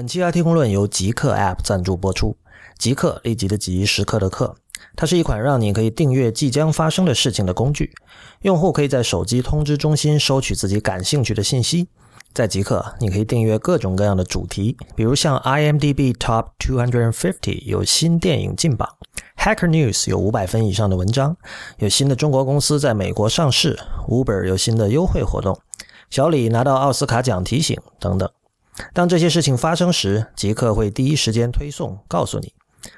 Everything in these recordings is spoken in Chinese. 本期IT公论由极客 App 赞助播出。极客，立即的极，时刻的刻，它是一款让你可以订阅即将发生的事情的工具。用户可以在手机通知中心收取自己感兴趣的信息。在极客，你可以订阅各种各样的主题，比如像 IMDB Top 250有新电影进榜， Hacker News 有500分以上的文章，有新的中国公司在美国上市， Uber 有新的优惠活动，小李拿到奥斯卡奖提醒等等。当这些事情发生时，极客会第一时间推送告诉你。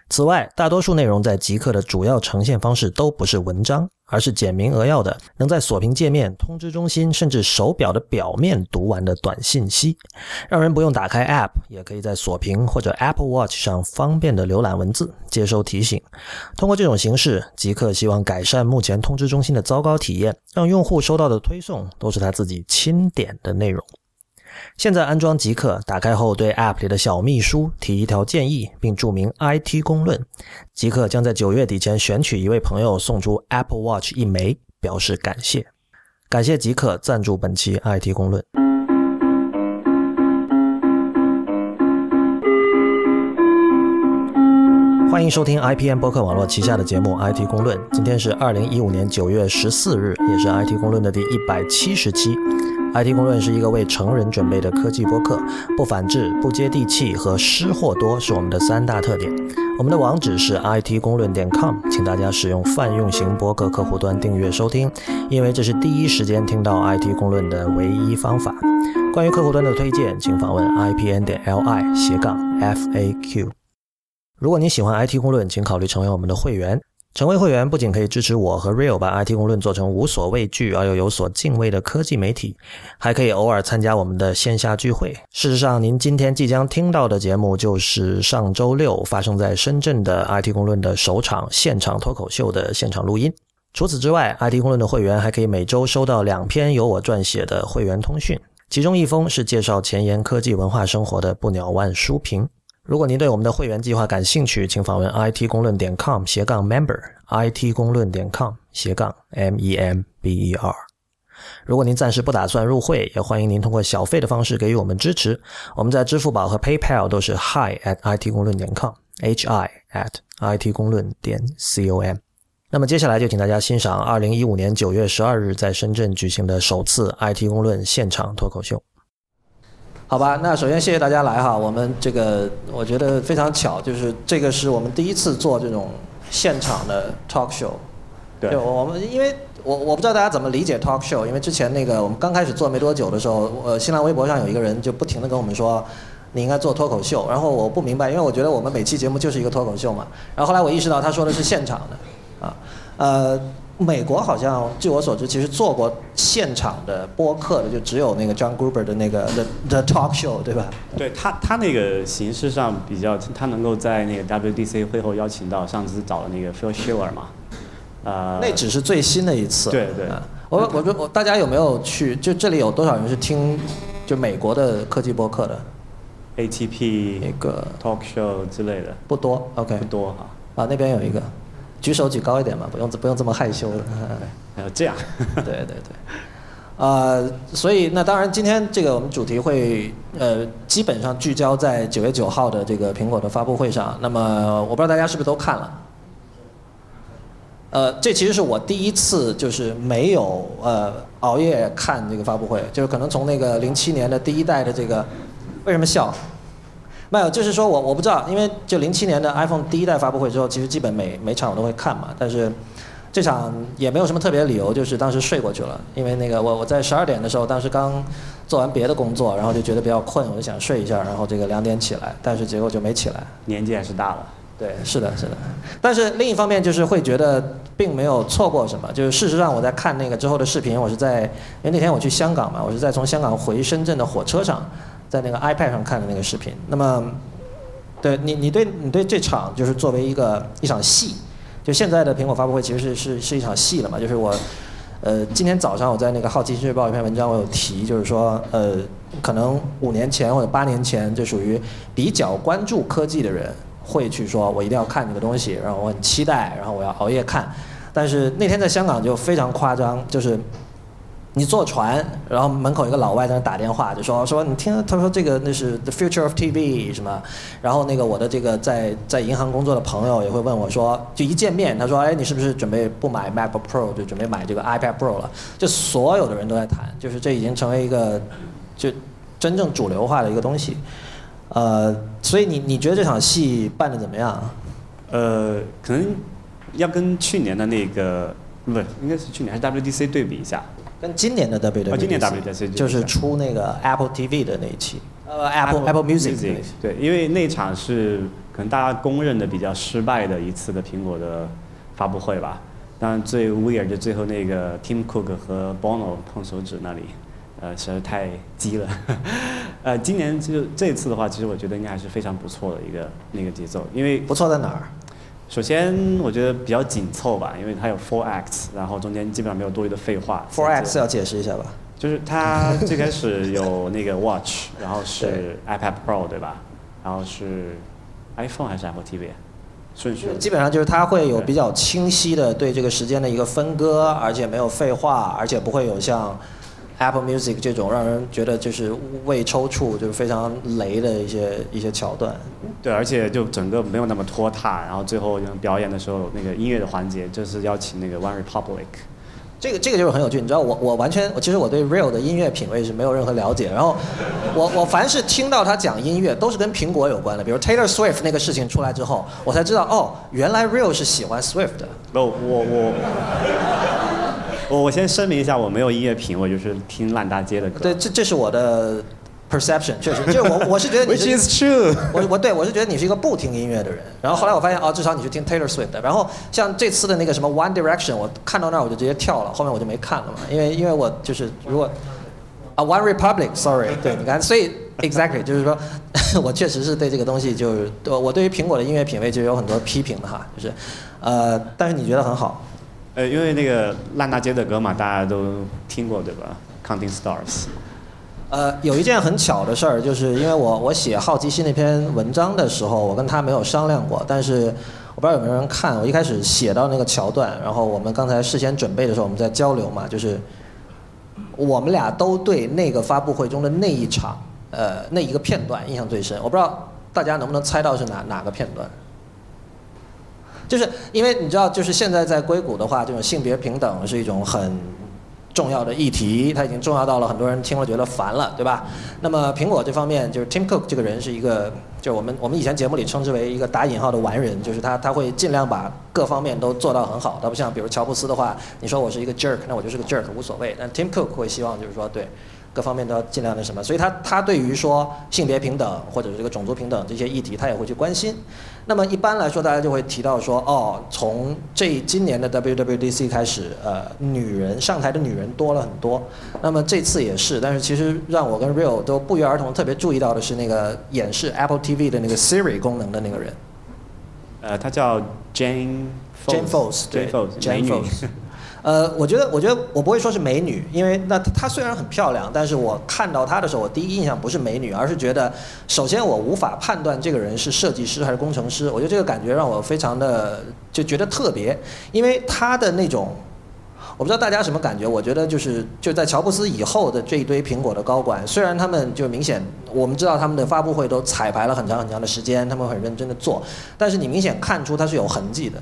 此外，大多数内容在极客的主要呈现方式都不是文章，而是简明扼要的能在锁屏界面、通知中心甚至手表的表面读完的短信息，让人不用打开 App 也可以在锁屏或者 Apple Watch 上方便的浏览文字、接收提醒。通过这种形式，极客希望改善目前通知中心的糟糕体验，让用户收到的推送都是他自己亲点的内容。现在安装极客，打开后对 App 里的小秘书提一条建议，并注明 IT 公论，极客将在9月底前选取一位朋友送出 Apple Watch 一枚，表示感谢。感谢极客赞助本期 IT 公论。欢迎收听 IPN 播客网络旗下的节目 IT 公论，今天是2015年9月14日，也是 IT 公论的第170期。IT 公论是一个为成人准备的科技播客，不反制、不接地气和失货多是我们的三大特点。我们的网址是 itkonglun.com， 请大家使用泛用型播客客户端订阅收听，因为这是第一时间听到 IT 公论的唯一方法。关于客户端的推荐，请访问 ipn.li/FAQ。 如果你喜欢 IT 公论，请考虑成为我们的会员。成为会员不仅可以支持我和 Real 把 IT 公论做成无所畏惧而又有所敬畏的科技媒体，还可以偶尔参加我们的线下聚会。事实上，您今天即将听到的节目就是上周六发生在深圳的 IT 公论的首场现场脱口秀的现场录音。除此之外， IT 公论的会员还可以每周收到2篇由我撰写的会员通讯，其中一封是介绍前沿科技文化生活的不鸟万书评。如果您对我们的会员计划感兴趣，请访问 itkonglun.com/member itkonglun.com/member。 如果您暂时不打算入会，也欢迎您通过小费的方式给予我们支持。我们在支付宝和 PayPal 都是 hi@itkonglun.com hi@itkonglun.com。 那么接下来就请大家欣赏2015年9月12日在深圳举行的首次 IT 公论现场脱口秀。好吧，那首先谢谢大家来哈，我们这个我觉得非常巧，就是这个是我们第一次做这种现场的 talk show。 对，我们因为我不知道大家怎么理解 talk show， 因为之前那个我们刚开始做没多久的时候，新浪微博上有一个人就不停地跟我们说你应该做脱口秀，然后我不明白，因为我觉得我们每期节目就是一个脱口秀嘛，然后后来我意识到他说的是现场的啊，美国好像据我所知，其实做过现场的播客的就只有那个 John Gruber 的那个 The Talk Show， 对吧？对，他那个形式上比较，他能够在那个 WDC 会后邀请到上次找的那个 Phil Schiller 嘛，那只是最新的一次。对对。我大家有没有去？就这里有多少人是听就美国的科技播客的 ？ATP 那个 Talk Show 之类的。不多 ，OK。不多哈。啊，那边有一个。举手举高一点嘛，不用这么害羞的。还有这样。对对对。所以那当然，今天这个我们主题会基本上聚焦在9月9号的这个苹果的发布会上。那么我不知道大家是不是都看了。这其实是我第一次就是没有熬夜看这个发布会，就是可能从那个07年的第一代的这个，为什么笑？没有，就是说我不知道，因为就07年的 iPhone 第一代发布会之后，其实基本每场我都会看嘛。但是这场也没有什么特别的理由，就是当时睡过去了。因为那个我在12点的时候，当时刚做完别的工作，然后就觉得比较困，我就想睡一下，然后这个2点起来，但是结果就没起来。年纪还是大了。对，是的，是的。但是另一方面就是会觉得并没有错过什么，就是事实上我在看那个之后的视频，我是在因为那天我去香港嘛，我是在从香港回深圳的火车上。在那个 iPad 上看的那个视频。那么对你对这场就是作为一场戏，就现在的苹果发布会其实是一场戏了嘛。就是我今天早上我在那个好奇心日报一篇文章我有提，就是说可能5年前或者8年前就属于比较关注科技的人会去说我一定要看这个东西，然后我很期待，然后我要熬夜看。但是那天在香港就非常夸张，就是你坐船，然后门口一个老外在那打电话，就说你听，他说这个那是 the future of TV 什么，然后那个我的这个在银行工作的朋友也会问我说，就一见面他说，哎，你是不是准备不买 MacBook Pro 就准备买这个 iPad Pro 了？就所有的人都在谈，就是这已经成为一个就真正主流化的一个东西。所以你觉得这场戏办得怎么样？可能要跟去年的那个不是，应该是去年还是 WDC 对比一下。跟今年的 WWDC， 今年 WWDC 就是出那个 Apple TV 的那一期，Apple Music， 对，因为那场是可能大家公认的比较失败的一次的苹果的发布会吧。当然最 weird 就最后那个 Tim Cook 和 Bono 碰手指那里，实在太激了。今年就这次的话，其实我觉得应该还是非常不错的一个那个节奏，因为不错在哪儿？首先，我觉得比较紧凑吧，因为它有 four acts， 然后中间基本上没有多余的废话。four acts 要解释一下吧。就是它最开始有那个 watch， 然后是 iPad Pro 对吧？然后是 iPhone 还是 Apple TV？ 顺序。基本上就是它会有比较清晰的对这个时间的一个分割，而且没有废话，而且不会有像 Apple Music 这种让人觉得就是胃抽搐，就是非常雷的一些桥段。对，而且就整个没有那么拖沓，然后最后表演的时候那个音乐的环节就是邀请那个 OneRepublic， 这个就是很有趣。你知道我完全，其实我对 Real 的音乐品味是没有任何了解，然后我凡是听到他讲音乐都是跟苹果有关的，比如 Taylor Swift 那个事情出来之后，我才知道哦，原来 Real 是喜欢 Swift 的。No， 我先声明一下，我没有音乐品味，就是听烂大街的歌。对，这是我的。perception 确实，就是我是觉得你是， Which is true. 我是觉得你是一个不听音乐的人。然后后来我发现哦，至少你是听 Taylor Swift 的。然后像这次的那个什么 One Direction， 我看到那儿我就直接跳了，后面我就没看了嘛，因为我就是如果啊 One Republic，sorry， 对，你看，所以 exactly 就是说，我确实是对这个东西就是我对于苹果的音乐品味就有很多批评的哈，就是但是你觉得很好？因为那个烂大街的歌嘛，大家都听过对吧 ？Counting Stars。有一件很巧的事儿，就是因为我写好奇心那篇文章的时候，我跟他没有商量过，但是我不知道有没有人看。我一开始写到那个桥段，然后我们刚才事先准备的时候，我们在交流嘛，就是我们俩都对那个发布会中的那一场，那一个片段印象最深。我不知道大家能不能猜到是哪个片段。就是因为你知道，就是现在在硅谷的话，这种性别平等是一种很重要的议题，它已经重要到了很多人听了觉得烦了，对吧？那么苹果这方面，就是 Tim Cook 这个人是一个，就是我们以前节目里称之为一个打引号的完人，就是他会尽量把各方面都做到很好，他不像比如乔布斯的话，你说我是一个 jerk， 那我就是个 jerk， 无所谓。但 Tim Cook 会希望就是说对各方面都要尽量的什么，所以他对于说性别平等或者这个种族平等这些议题，他也会去关心。那么一般来说，大家就会提到说，哦，从今年的 WWDC 开始，女人上台的女人多了很多。那么这次也是，但是其实让我跟 Real 都不约而同特别注意到的是那个演示 Apple TV 的那个 Siri 功能的那个人。他叫 Jane Foss， 对 ，Jane Foss。我觉得我不会说是美女，因为那她虽然很漂亮，但是我看到她的时候，我第一印象不是美女，而是觉得，首先我无法判断这个人是设计师还是工程师，我觉得这个感觉让我非常的就觉得特别，因为她的那种，我不知道大家什么感觉，我觉得就在乔布斯以后的这一堆苹果的高管，虽然他们就明显我们知道他们的发布会都彩排了很长很长的时间，他们很认真的做，但是你明显看出他是有痕迹的，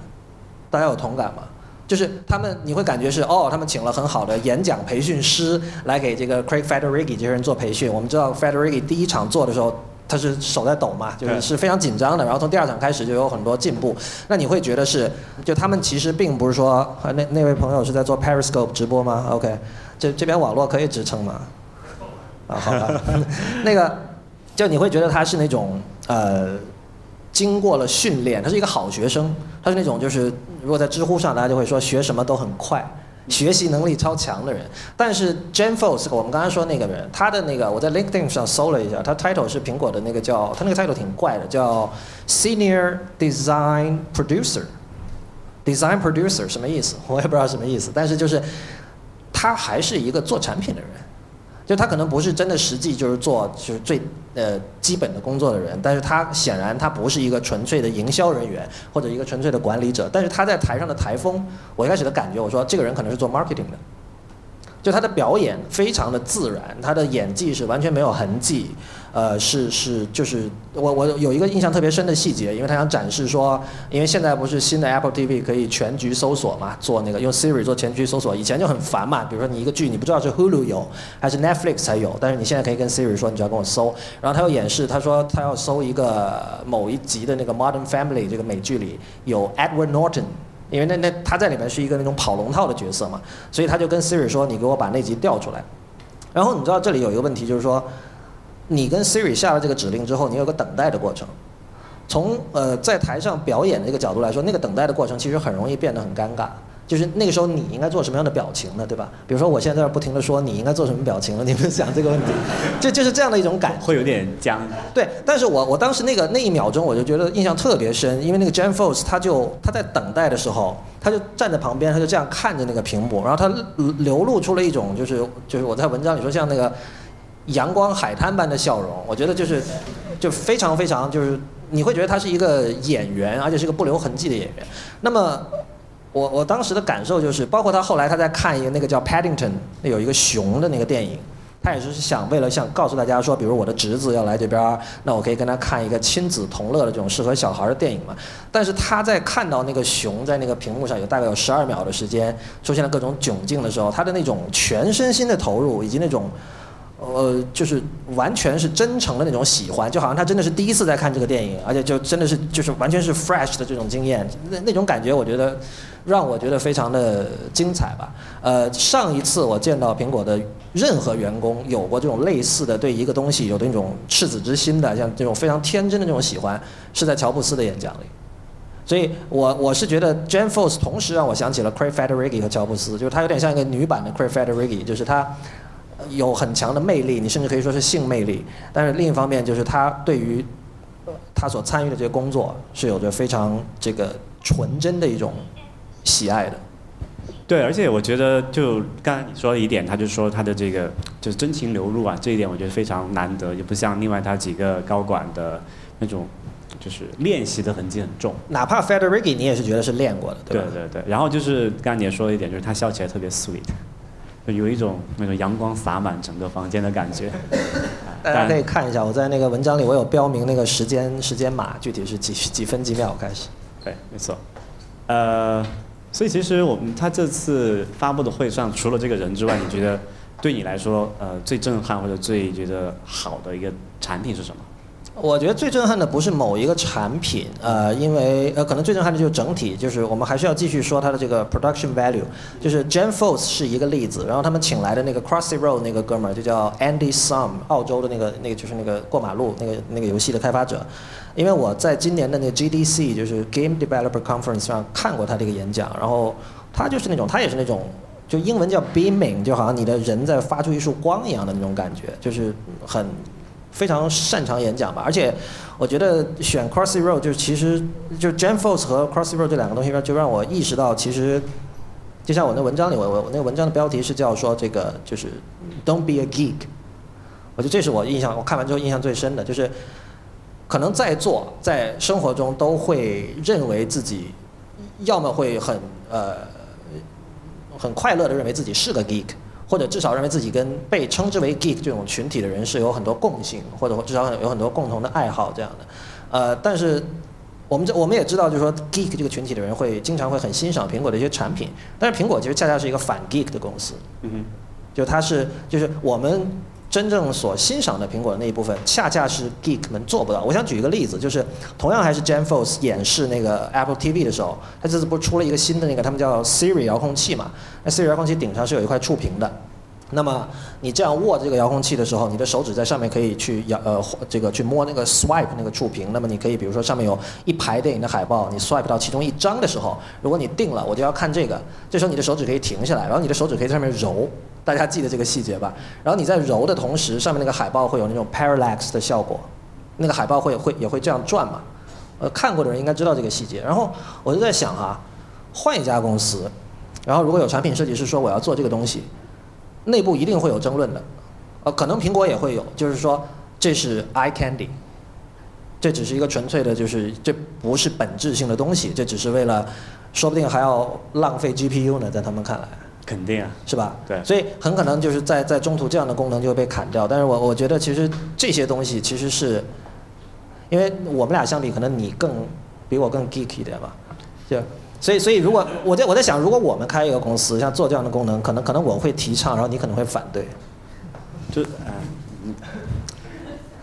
大家有同感吗？就是他们，你会感觉是哦，他们请了很好的演讲培训师来给这个 Craig Federighi 这些人做培训。我们知道 Federighi 第一场做的时候，他是手在抖嘛，就是非常紧张的。然后从第二场开始就有很多进步。那你会觉得是，就他们其实并不是说，那位朋友是在做 Periscope 直播吗 ？OK， 这边网络可以支撑吗？啊，好了，那个就你会觉得他是那种经过了训练，他是一个好学生，他是那种就是。如果在知乎上，大家就会说学什么都很快，学习能力超强的人。但是 Jane Foss， 我们刚才说那个人，他的那个我在 LinkedIn 上搜了一下，他 title 是苹果的那个叫他那个 title 挺怪的，叫 Senior Design Producer。Design Producer 什么意思？我也不知道什么意思。但是就是他还是一个做产品的人，就他可能不是真的实际就是做就是最。基本的工作的人，但是他显然他不是一个纯粹的营销人员或者一个纯粹的管理者，但是他在台上的台风，我一开始的感觉，我说这个人可能是做 marketing 的，就他的表演非常的自然，他的演技是完全没有痕迹，就是我有一个印象特别深的细节，因为他想展示说，因为现在不是新的 Apple TV 可以全局搜索嘛，做那个用 Siri 做全局搜索，以前就很烦嘛，比如说你一个剧你不知道是 Hulu 有还是 Netflix 才有，但是你现在可以跟 Siri 说你只要跟我搜，然后他又演示，他说他要搜一个某一集的那个 Modern Family 这个美剧里有 Edward Norton。因为那他在里面是一个那种跑龙套的角色嘛，所以他就跟 Siri 说：“你给我把那集调出来。”然后你知道这里有一个问题，就是说，你跟 Siri 下了这个指令之后，你有个等待的过程。从在台上表演的这个角度来说，那个等待的过程其实很容易变得很尴尬。就是那个时候你应该做什么样的表情呢，对吧？比如说我现在不停地说你应该做什么表情了，你们想这个问题，就是这样的一种感觉，会有点僵。对，但是我当时那一秒钟我就觉得印象特别深，因为那个 Jane Foss 他在等待的时候，他就站在旁边，他就这样看着那个屏幕，然后他流露出了一种就是我在文章里说像那个阳光海滩般的笑容，我觉得就非常非常就是你会觉得他是一个演员，而且是个不留痕迹的演员。那么。我当时的感受就是，包括他后来他在看一个那个叫 Paddington 有一个熊的那个电影，他也是想为了想告诉大家说，比如我的侄子要来这边，那我可以跟他看一个亲子同乐的这种适合小孩的电影嘛。但是他在看到那个熊在那个屏幕上有大概有12秒的时间出现了各种窘境的时候，他的那种全身心的投入以及那种就是完全是真诚的那种喜欢，就好像他真的是第一次在看这个电影，而且就真的是就是完全是 fresh 的这种经验，那种感觉我觉得让我觉得非常的精彩吧。上一次我见到苹果的任何员工有过这种类似的对一个东西有的那种赤子之心的，像这种非常天真的那种喜欢，是在乔布斯的演讲里。所以我是觉得 Jane Foss 同时让我想起了 Craig Federighi 和乔布斯，就是他有点像一个女版的 Craig Federighi， 就是他。有很强的魅力，你甚至可以说是性魅力，但是另一方面就是他对于他所参与的这些工作是有着非常这个纯真的一种喜爱的。对，而且我觉得就刚才你说的一点，他就说他的这个就是真情流露啊，这一点我觉得非常难得，也不像另外他几个高管的那种就是练习的痕迹很重，哪怕 Federighi 你也是觉得是练过的，对吧？对对对。然后就是刚才你也说的一点，就是他笑起来特别 sweet。有一种那种阳光洒满整个房间的感觉，大家可以看一下，我在那个文章里我有标明那个时间码，具体是几分几秒开始。对，没错。所以其实他这次发布的会上，除了这个人之外，你觉得对你来说，最震撼或者最觉得好的一个产品是什么？我觉得最震撼的不是某一个产品，因为可能最震撼的就是整体，就是我们还是要继续说它的这个 production value， 就是 Jane Foss 是一个例子，然后他们请来的那个 Crossy Road 那个哥们儿就叫 Andy Sum， 澳洲的那个就是那个过马路那个游戏的开发者，因为我在今年的那个 GDC 就是 Game Developer Conference 上看过他这个演讲，然后他也是那种。就英文叫 beaming， 就好像你的人在发出一束光一样的那种感觉，就是很。非常擅长演讲吧，而且我觉得选 Crossy Road 就其实就 Jane Foss 和 Crossy Road 这两个东西就让我意识到，其实就像我那文章里，我那个文章的标题是叫说这个就是 Don't be a geek， 我觉得这是我看完之后印象最深的，就是可能在生活中都会认为自己要么会很快乐的认为自己是个 geek。或者至少认为自己跟被称之为 geek 这种群体的人是有很多共性，或者至少有很多共同的爱好这样的。但是我们也知道，就是说 geek 这个群体的人会经常会很欣赏苹果的一些产品，但是苹果其实恰恰是一个反 geek 的公司。就它是就是我们真正所欣赏的苹果的那一部分，恰恰是 geek 们做不到。我想举一个例子，就是同样还是 Jane Foss 演示那个 Apple TV 的时候，他这次不是出了一个新的那个他们叫 Siri 遥控器嘛？那 Siri 遥控器顶上是有一块触屏的，那么你这样握这个遥控器的时候，你的手指在上面可以去这个去摸那个 swipe 那个触屏。那么你可以比如说上面有一排电影的海报，你 swipe 到其中一张的时候，如果你定了我就要看这个，这时候你的手指可以停下来，然后你的手指可以在上面揉。大家记得这个细节吧，然后你在揉的同时，上面那个海报会有那种 parallax 的效果，那个海报也会这样转嘛，看过的人应该知道这个细节。然后我就在想啊，换一家公司，然后如果有产品设计师说我要做这个东西，内部一定会有争论的，可能苹果也会有，就是说这是 eye candy， 这只是一个纯粹的，就是这不是本质性的东西，这只是为了，说不定还要浪费 GPU 呢，在他们看来。肯定啊，是吧？对，所以很可能就是在中途这样的功能就会被砍掉。但是我觉得其实这些东西其实是，因为我们俩相比，可能你更比我更 geek 一点吧，就所以如果我在想，如果我们开一个公司，像做这样的功能，可能我会提倡，然后你可能会反对，就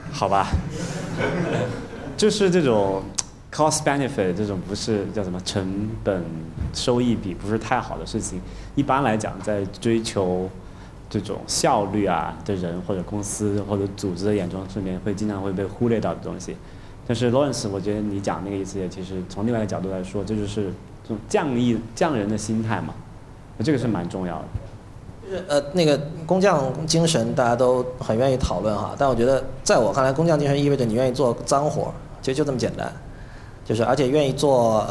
好吧，就是这种 cost benefit 这种不是叫什么成本收益比不是太好的事情。一般来讲，在追求这种效率啊的人或者公司或者组织的眼中，里面会经常会被忽略到的东西。但是 Lawrence， 我觉得你讲那个意思也其实从另外一个角度来说，这就是这种匠人的心态嘛，这个是蛮重要的。那个工匠精神大家都很愿意讨论哈，但我觉得在我看来，工匠精神意味着你愿意做脏活，其实就这么简单，就是而且愿意做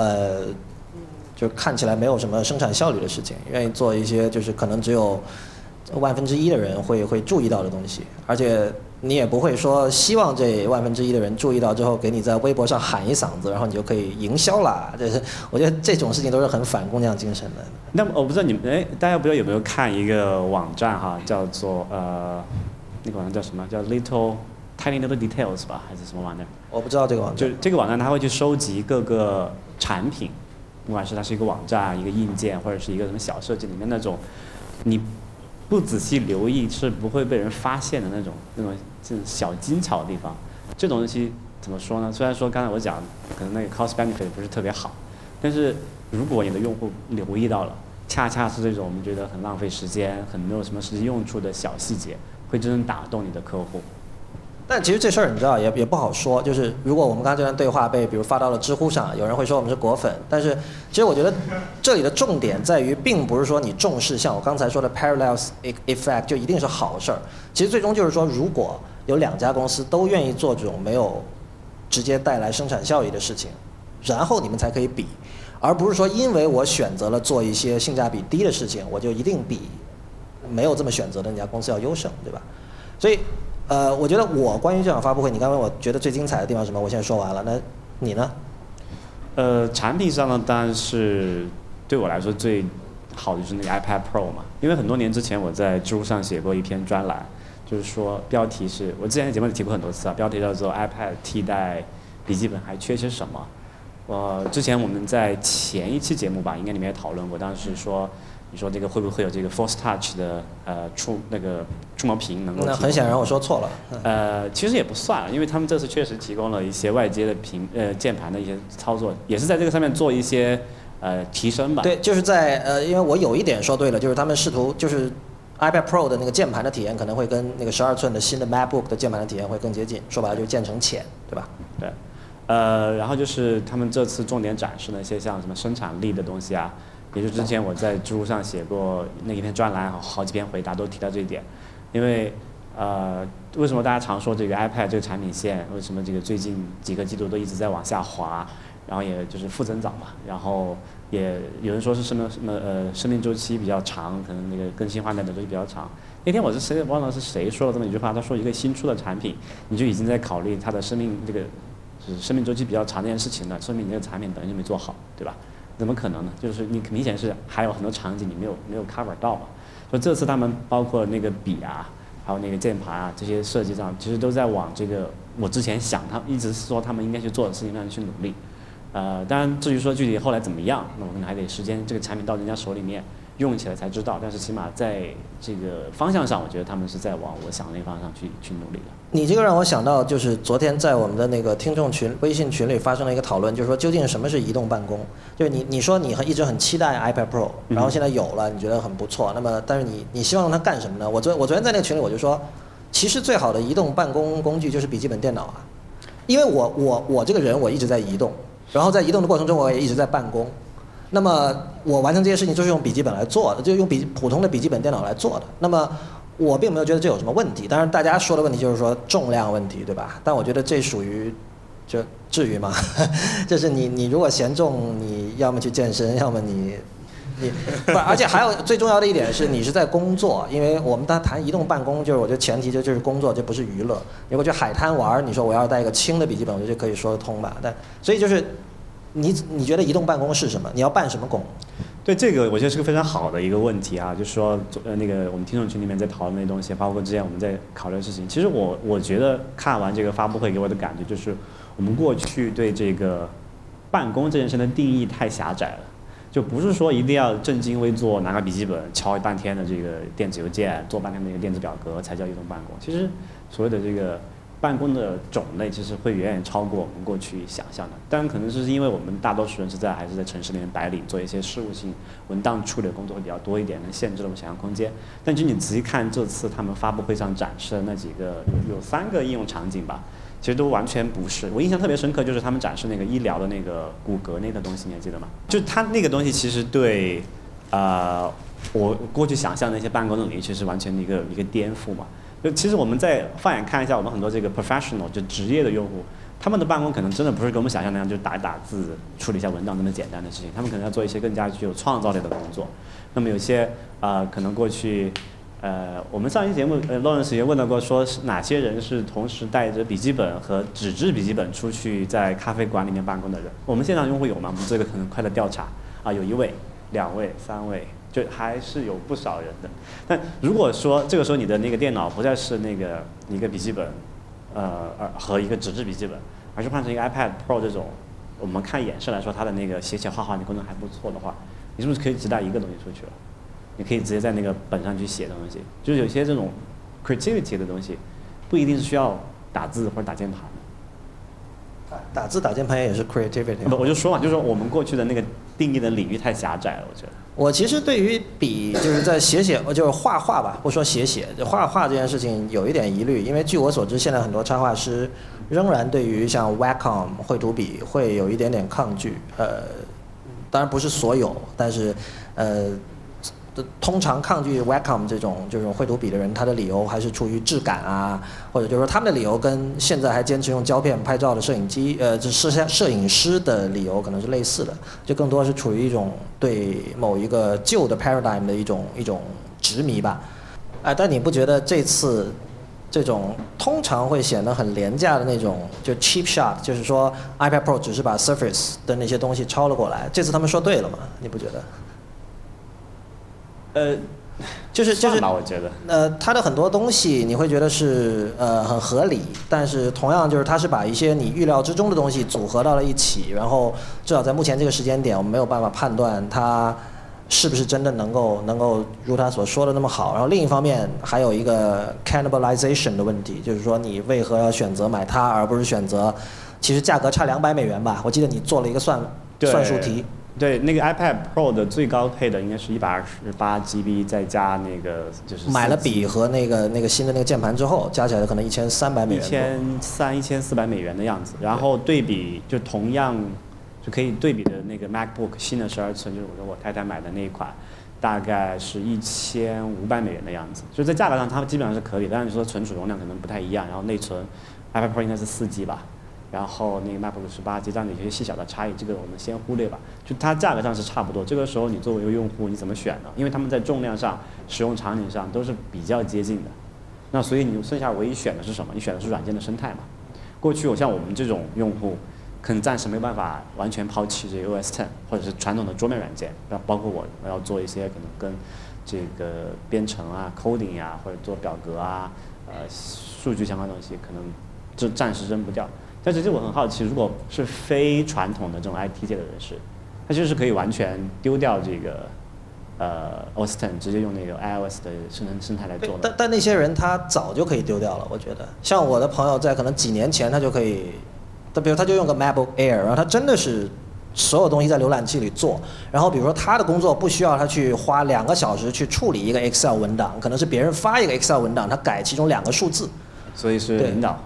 就看起来没有什么生产效率的事情，愿意做一些就是可能只有1/1000的人会注意到的东西，而且你也不会说希望这1/1000的人注意到之后给你在微博上喊一嗓子，然后你就可以营销啦。就是我觉得这种事情都是很反工匠精神的。那么我不知道你们大家不知道有没有看一个网站哈，叫做那个网站叫什么？叫 Tiny Little Details 吧，还是什么网站？我不知道这个网站。就这个网站，它会去收集各个产品，不管是它是一个网站、一个硬件，或者是一个什么小设计里面那种你不仔细留意是不会被人发现的那种小精巧的地方。这种东西怎么说呢？虽然说刚才我讲可能那个 cost benefit 不是特别好，但是如果你的用户留意到了，恰恰是这种我们觉得很浪费时间、很没有什么实际用处的小细节，会真正打动你的客户。但其实这事儿你知道也不好说，就是如果我们刚才这段对话被比如发到了知乎上，有人会说我们是果粉，但是其实我觉得这里的重点在于，并不是说你重视像我刚才说的 parallel effect 就一定是好事儿。其实最终就是说，如果有2家公司都愿意做这种没有直接带来生产效益的事情，然后你们才可以比，而不是说因为我选择了做一些性价比低的事情，我就一定比没有这么选择的那家公司要优胜，对吧？所以我觉得我关于这场发布会，你刚才我觉得最精彩的地方是什么？我现在说完了，那你呢？产品上呢，当然是对我来说最好的就是那个 iPad Pro 嘛，因为很多年之前我在知乎上写过一篇专栏，就是说标题是我之前节目里提过很多次啊，标题叫做 iPad 替代笔记本还缺些什么。之前我们在前一期节目吧，应该里面也讨论过，当时说。你说这个会不会有这个 Force Touch 的触摸屏能够？那很显然我说错了。其实也不算了，因为他们这次确实提供了一些外接的键盘的一些操作，也是在这个上面做一些提升吧。对，就是在因为我有一点说对了，就是他们试图就是。iPad Pro 的那个键盘的体验可能会跟那个12寸的新的 MacBook 的键盘的体验会更接近，说白了就是键程浅，对吧？对。然后就是他们这次重点展示了一些像什么生产力的东西啊。也就是之前我在知乎上写过那一篇专栏，好几篇回答都提到这一点。因为为什么大家常说这个 iPad 这个产品线为什么这个最近几个季度都一直在往下滑，然后也就是负增长嘛，然后也有人说是生命周期比较长，可能那个更新换代的周期比较长。那天我忘了是谁说了这么一句话，他说一个新出的产品你就已经在考虑它的生命周期比较长这件事情了，说明你这个产品本身就没做好，对吧？怎么可能呢？就是你明显是还有很多场景你没有 cover 到嘛。所以这次他们包括那个笔啊，还有那个键盘啊，这些设计上其实都在往这个我之前想他一直说他们应该去做的事情上去努力。当然至于说具体后来怎么样，那我们还得时间这个产品到人家手里面用起来才知道。但是起码在这个方向上，我觉得他们是在往我想的那方向去努力的。你这个让我想到，就是昨天在我们的那个听众群、微信群里发生了一个讨论，就是说究竟什么是移动办公？就是你说你一直很期待 iPad Pro， 然后现在有了，你觉得很不错。那么，但是你希望用它干什么呢？我昨天在那个群里我就说，其实最好的移动办公工具就是笔记本电脑啊，因为我这个人我一直在移动，然后在移动的过程中我也一直在办公。那么我完成这些事情就是用笔记本来做的，就是用普通的笔记本电脑来做的。那么我并没有觉得这有什么问题，当然大家说的问题就是说重量问题，对吧？但我觉得这属于就至于吗？就是你如果嫌重，你要么去健身，要么你不，而且还有最重要的一点是，你是在工作，因为我们当谈移动办公，就是我觉得前提就是工作，这不是娱乐。如果去海滩玩，你说我要带一个轻的笔记本，我觉得就可以说得通吧。但所以就是。你觉得移动办公是什么？你要办什么工？对，这个我觉得是个非常好的一个问题啊，就是说那个我们听众群里面在讨论那东西，包括之前我们在考虑的事情。其实我觉得看完这个发布会给我的感觉就是，我们过去对这个办公这件事的定义太狭窄了，就不是说一定要正襟危坐，拿个笔记本敲半天的这个电子邮件，做半天的一个电子表格才叫一种办公。其实所谓的这个办公的种类，其实会远远超过我们过去想象的。当然，可能是因为我们大多数人还是在城市里面白领，做一些事务性文档处理的工作会比较多一点，能限制了我们想象空间。但是你仔细看这次他们发布会上展示的那几个，有3个应用场景吧，其实都完全不是。我印象特别深刻，就是他们展示那个医疗的那个骨骼那个东西，你还记得吗？就它那个东西其实对，我过去想象的那些办公的领域，其实完全一个颠覆嘛。就其实我们再放眼看一下，我们很多这个 professional 就职业的用户，他们的办公可能真的不是跟我们想象那样就打一打字、处理一下文档那么简单的事情，他们可能要做一些更加具有创造力的工作。那么有些可能过去我们上一期节目Lawrence 也问到过，说是哪些人是同时带着笔记本和纸质笔记本出去在咖啡馆里面办公的人？我们现场用户有吗？我们这个可能快乐调查啊，有1位、2位、3位。就还是有不少人的，但如果说这个时候你的那个电脑不再是那个一个笔记本，和一个纸质笔记本，而是换成一个 iPad Pro 这种，我们看演示来说，它的那个写画画的功能还不错的话，你是不是可以只带一个东西出去了？你可以直接在那个本上去写东西，就是有些这种 creativity 的东西，不一定是需要打字或者打键盘的。打字打键盘也是 creativity。不，我就说嘛，就是我们过去的那个定义的领域太狭窄了，我觉得。我其实对于笔就是在写，就是画画吧，不说写，画画这件事情有一点疑虑，因为据我所知，现在很多插画师仍然对于像 Wacom 绘图笔会有一点点抗拒，当然不是所有，但是通常抗拒 Wacom 这种绘图笔的人，他的理由还是出于质感啊，或者就是说他们的理由跟现在还坚持用胶片拍照的摄影师的理由可能是类似的，就更多是处于一种对某一个旧的 paradigm 的一种执迷吧。哎，但你不觉得这次这种通常会显得很廉价的那种就 cheap shot， 就是说 iPad Pro 只是把 Surface 的那些东西抄了过来，这次他们说对了吗？你不觉得？就是，我觉得，它的很多东西你会觉得是很合理，但是同样就是它是把一些你预料之中的东西组合到了一起，然后至少在目前这个时间点，我们没有办法判断它是不是真的能够如它所说的那么好。然后另一方面还有一个 cannibalization 的问题，就是说你为何要选择买它，而不是选择其实价格差$200吧？我记得你做了一个算术题。对，那个 iPad Pro 的最高配的应该是128GB， 再加那个就是买了笔和那个新的那个键盘之后，加起来可能$1300。$1300-$1400的样子。然后对比就同样就可以对比的那个 MacBook 新的12寸，就是我跟我太太买的那一款，大概是$1500的样子。就在价格上它基本上是可以，但是你说存储容量可能不太一样，然后内存 iPad Pro 应该是4G 吧。然后那个 MacBook 18G， 这样有些细小的差异，这个我们先忽略吧。就它价格上是差不多，这个时候你作为一个用户你怎么选呢？因为他们在重量上、使用场景上都是比较接近的，那所以你剩下唯一选的是什么？你选的是软件的生态嘛。过去像我们这种用户，可能暂时没办法完全抛弃这个 OS 10或者是传统的桌面软件，包括我要做一些可能跟这个编程啊、coding 啊，或者做表格啊、数据相关的东西，可能就暂时扔不掉。但是其实我很好奇，如果是非传统的这种 IT 界的人士，他就是可以完全丢掉这个Austin， 直接用那个 iOS 的生态来做的。但那些人他早就可以丢掉了，我觉得。像我的朋友在可能几年前他就可以，比如他就用个 MacBook Air， 然后他真的是所有东西在浏览器里做，然后比如说他的工作不需要他去花2个小时去处理一个 Excel 文档，可能是别人发一个 Excel 文档，他改其中2个数字。所以是领导。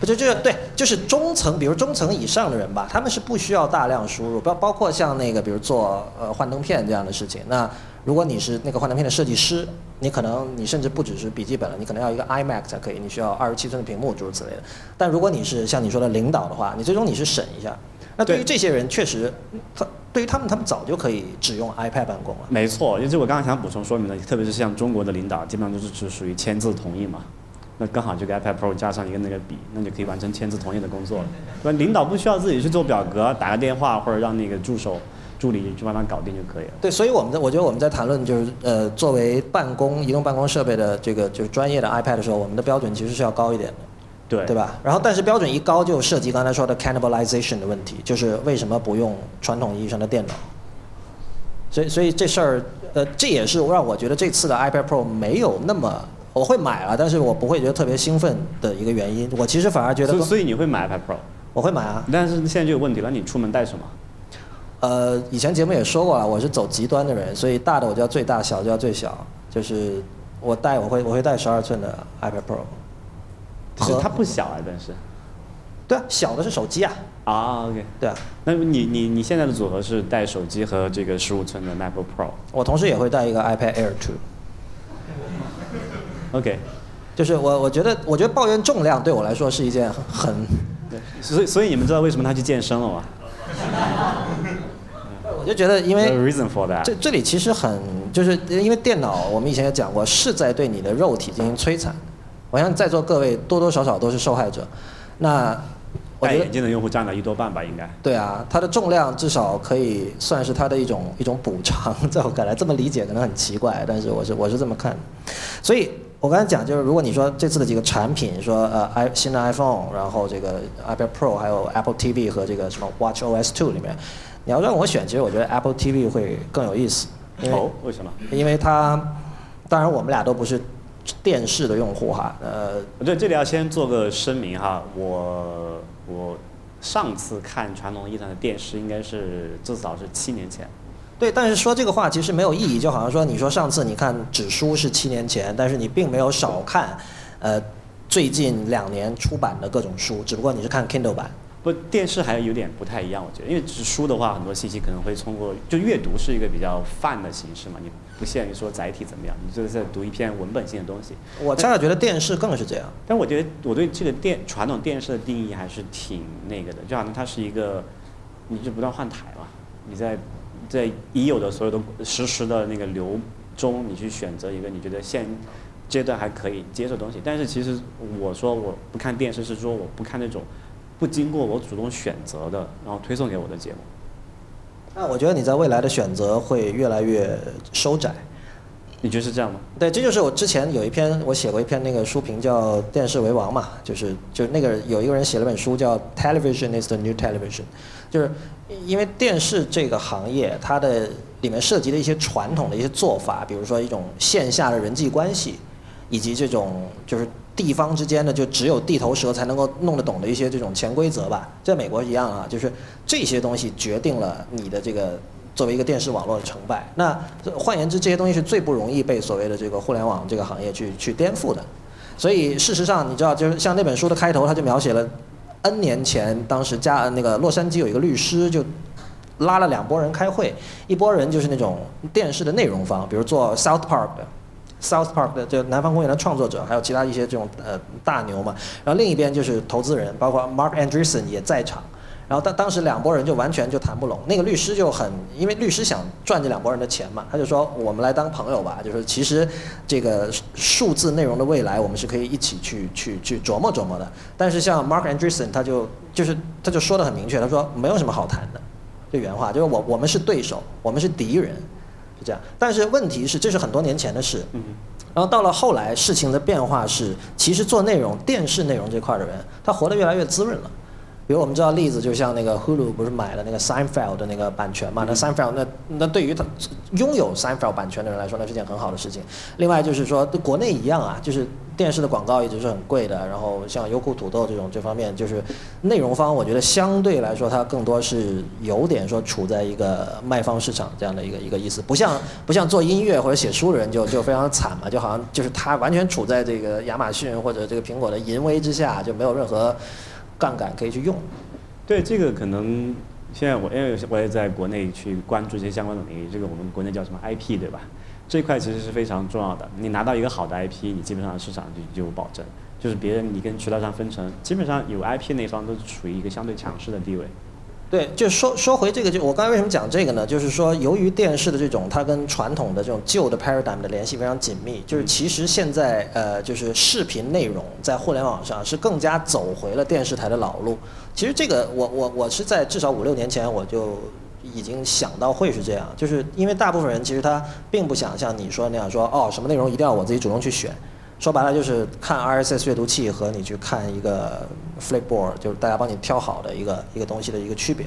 不就是对，就是中层，比如中层以上的人吧，他们是不需要大量输入，包括像那个，比如做幻灯片这样的事情。那如果你是那个幻灯片的设计师，你可能你甚至不只是笔记本了，你可能要一个 iMac 才可以，你需要27寸的屏幕诸如此类的。但如果你是像你说的领导的话，你最终你是审一下。那对于这些人，确实，他们早就可以只用 iPad 办公了。没错，就是我刚才想补充说明的，特别是像中国的领导，基本上就是只属于签字同意嘛。那刚好这个 iPad Pro 加上一个那个笔，那就可以完成签字同意的工作了。那领导不需要自己去做表格，打个电话或者让那个助手助理去帮他搞定就可以了。对，所以我觉得我们在谈论就是作为移动办公设备的这个就是专业的 iPad 的时候，我们的标准其实是要高一点的。对吧？然后但是标准一高就涉及刚才说的 cannibalization 的问题，就是为什么不用传统意义上的电脑？所以这事儿这也是让我觉得这次的 iPad Pro 没有那么。我会买了，但是我不会觉得特别兴奋的一个原因，我其实反而觉得。所以你会买 iPad Pro？ 我会买啊。但是现在就有问题了，你出门带什么？以前节目也说过了，我是走极端的人，所以大的我就要最大，小就要最小。就是我会带12寸的 iPad Pro。可是它不小啊，但是。对啊，小的是手机啊。啊 ，OK。对啊。那你现在的组合是带手机和这个15寸的 MacBook Pro？ 我同时也会带一个 iPad Air 2。OK， 就是我觉得抱怨重量对我来说是一件很，对，所以你们知道为什么他去健身了吗？我就觉得因为 reason for that 这里其实很就是因为电脑我们以前也讲过是在对你的肉体进行摧残，我想在座各位多多少少都是受害者。那戴眼镜的用户占了1多半吧，应该。对啊，它的重量至少可以算是它的一种补偿，在我看来，这么理解可能很奇怪，但是我是这么看的。所以我刚才讲就是，如果你说这次的几个产品，说新的 iPhone， 然后这个 iPad Pro， 还有 Apple TV 和这个什么 Watch OS 2 里面，你要让我选，其实我觉得 Apple TV 会更有意思。哦，为什么？因为它，当然我们俩都不是。电视的用户哈，对，这里要先做个声明哈，我上次看传统意义上的电视应该是至少是7年前。对，但是说这个话其实没有意义，就好像说你说上次你看纸书是7年前，但是你并没有少看，最近2年出版的各种书，只不过你是看 Kindle 版。不，电视还有点不太一样，我觉得，因为纸书的话，很多信息可能会通过就阅读是一个比较泛的形式嘛，你不限于说载体怎么样，你就是在读一篇文本性的东西。我恰恰觉得电视更是这样。但我觉得我对这个传统电视的定义还是挺那个的，就好像它是一个，你就不断换台嘛，你在已有的所有的实时的那个流中，你去选择一个你觉得现阶段还可以接受的东西。但是其实我说我不看电视，是说我不看那种。不经过我主动选择的，然后推送给我的节目。那我觉得你在未来的选择会越来越收窄。你觉得是这样吗？对，这就是我之前有一篇，我写过一篇那个书评叫《电视为王》嘛，就是那个有一个人写了本书叫《Television is the New Television》，就是因为电视这个行业它的里面涉及的一些传统的一些做法，比如说一种线下的人际关系，以及这种就是。地方之间的就只有地头蛇才能够弄得懂的一些这种潜规则吧，在美国一样啊，就是这些东西决定了你的这个作为一个电视网络的成败。那换言之，这些东西是最不容易被所谓的这个互联网这个行业去颠覆的。所以事实上，你知道，就是像那本书的开头，他就描写了 N 年前，当时那个洛杉矶有一个律师就。拉了2拨人开会，一拨人就是那种电视的内容方，比如做 South Park 的就南方公园的创作者，还有其他一些这种大牛嘛。然后另一边就是投资人，包括 Mark Andreessen 也在场。然后当时2拨人就完全就谈不拢。那个律师就很，因为律师想赚这2拨人的钱嘛，他就说我们来当朋友吧，就是其实这个数字内容的未来，我们是可以一起去琢磨琢磨的。但是像 Mark Andreessen 他就说得很明确，他说没有什么好谈的，这原话就是我们是对手，我们是敌人。是这样，但是问题是，这是很多年前的事。然后到了后来，事情的变化是，其实做内容、电视内容这块的人，他活得越来越滋润了。比如我们知道例子，就像那个 Hulu 不是买了那个 Seinfeld 的那个版权嘛？那 Seinfeld 那对于他拥有 Seinfeld 版权的人来说，那是件很好的事情。另外就是说，国内一样啊，就是电视的广告一直是很贵的。然后像优酷、土豆这方面，就是内容方，我觉得相对来说，它更多是有点说处在一个卖方市场这样的一个意思，不像做音乐或者写书的人就非常惨嘛，就好像就是他完全处在这个亚马逊或者这个苹果的淫威之下，就没有任何。杠杆可以去用。对，这个可能现在因为我也在国内去关注一些相关的领域，这个我们国内叫什么 IP 对吧？这一块其实是非常重要的。你拿到一个好的 IP， 你基本上市场就有保证，就是别人你跟渠道上分成，基本上有 IP 那方都是处于一个相对强势的地位。对，就说回这个，就我刚才为什么讲这个呢？就是说，由于电视的这种它跟传统的这种旧的 paradigm 的联系非常紧密，就是其实现在就是视频内容在互联网上是更加走回了电视台的老路。其实这个我是在至少5、6年前我就已经想到会是这样，就是因为大部分人其实他并不想像你说那样说哦，什么内容一定要我自己主动去选。说白了就是看 RSS 阅读器和你去看一个 Flipboard， 就是大家帮你挑好的一个东西的一个区别。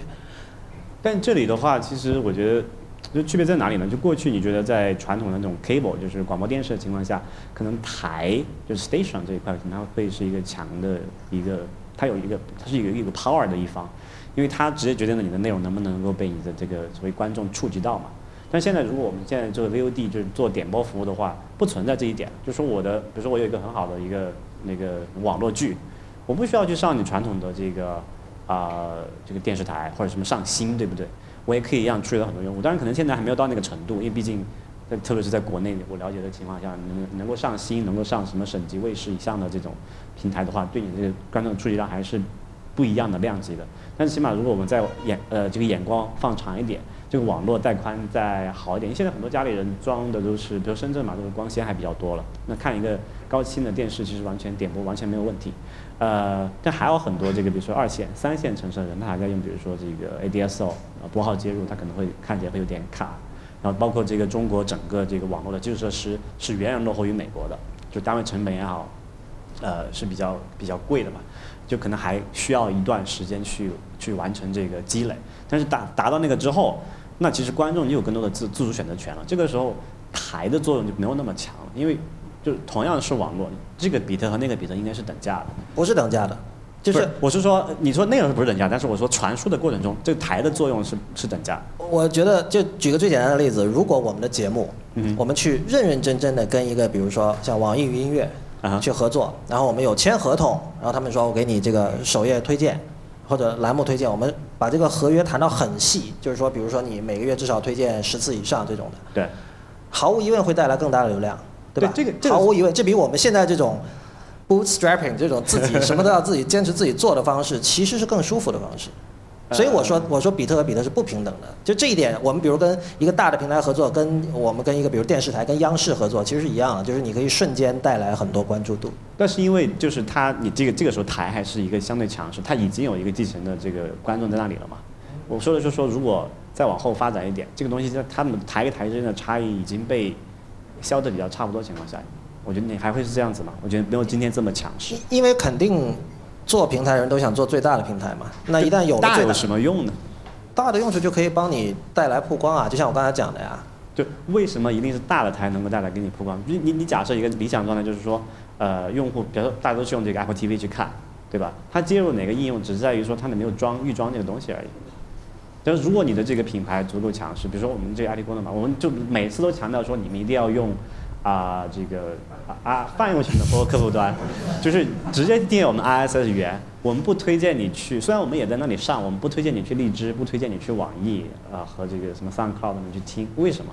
但这里的话，其实我觉得就区别在哪里呢？就过去你觉得在传统的那种 cable， 就是广播电视的情况下，可能台就是 station 这一块，可能它会是一个强的一个，它是有一个 power 的一方，因为它直接决定了你的内容能不能够被你的这个所谓观众触及到嘛。但现在如果我们现在做 VOD 就是做点播服务的话，不存在这一点。就说我的，比如说我有一个很好的一个那个网络剧，我不需要去上你传统的这个这个电视台或者什么上新，对不对？我也可以让出来很多用户。当然可能现在还没有到那个程度，因为毕竟特别是在国内我了解的情况下，能够上新，能够上什么省级卫视以上的这种平台的话，对你这个观众的触及量还是不一样的量级的。但是起码如果我们在这个眼光放长一点，这个网络带宽再好一点，因为现在很多家里人装的都是，比如深圳嘛，这个光纤还比较多了。那看一个高清的电视，其实完全点播完全没有问题。但还有很多这个，比如说2线、3线城市的人，他还在用，比如说这个 ADSL 拨号接入，他可能会看起来会有点卡。然后包括这个中国整个这个网络的基础设施是远远落后于美国的，就单位成本也好，是比较贵的嘛。就可能还需要一段时间去完成这个积累，但是达到那个之后。那其实观众也有更多的自主选择权了，这个时候台的作用就没有那么强了，因为就同样是网络，这个比特和那个比特应该是等价的，不是等价的，就是我是说，你说内容是不是等价？但是我说传输的过程中，这个台的作用是等价。我觉得就举个最简单的例子，如果我们的节目，我们去认认真真的跟一个比如说像网易云音乐去合作，然后我们有签合同，然后他们说我给你这个首页推荐。或者栏目推荐，我们把这个合约谈到很细，就是说比如说你每个月至少推荐10次以上这种的，对，毫无疑问会带来更大的流量，对吧？对，这个毫无疑问，这比我们现在这种 bootstrapping 这种自己什么都要自己坚持自己做的方式其实是更舒服的方式。所以我说比特和比特是不平等的，就这一点我们比如跟一个大的平台合作，跟我们跟一个比如电视台跟央视合作其实是一样的，就是你可以瞬间带来很多关注度。但是因为就是你这个时候台还是一个相对强势，它已经有一个继承的这个观众在那里了嘛。我说的就是说，如果再往后发展一点，这个东西他们台跟台之间的差异已经被消得比较差不多的情况下，我觉得你还会是这样子吗？我觉得没有今天这么强势。因为肯定做平台人都想做最大的平台嘛，那一旦有了最大有什么用呢？大的用处就可以帮你带来曝光啊，就像我刚才讲的呀。对，为什么一定是大的台能够带来给你曝光？你假设一个理想状态就是说，用户比如说大多是用这个 Apple TV 去看，对吧？他接入哪个应用只是在于说他们没有预装这个东西而已。但是如果你的这个品牌足够强势，比如说我们这个 IT 工作嘛，我们就每次都强调说你们一定要用这个泛用型的客户端，就是直接订阅我们 RSS 源，我们不推荐你去，虽然我们也在那里上，我们不推荐你去荔枝，不推荐你去网易和这个什么 SoundCloud 你去听，为什么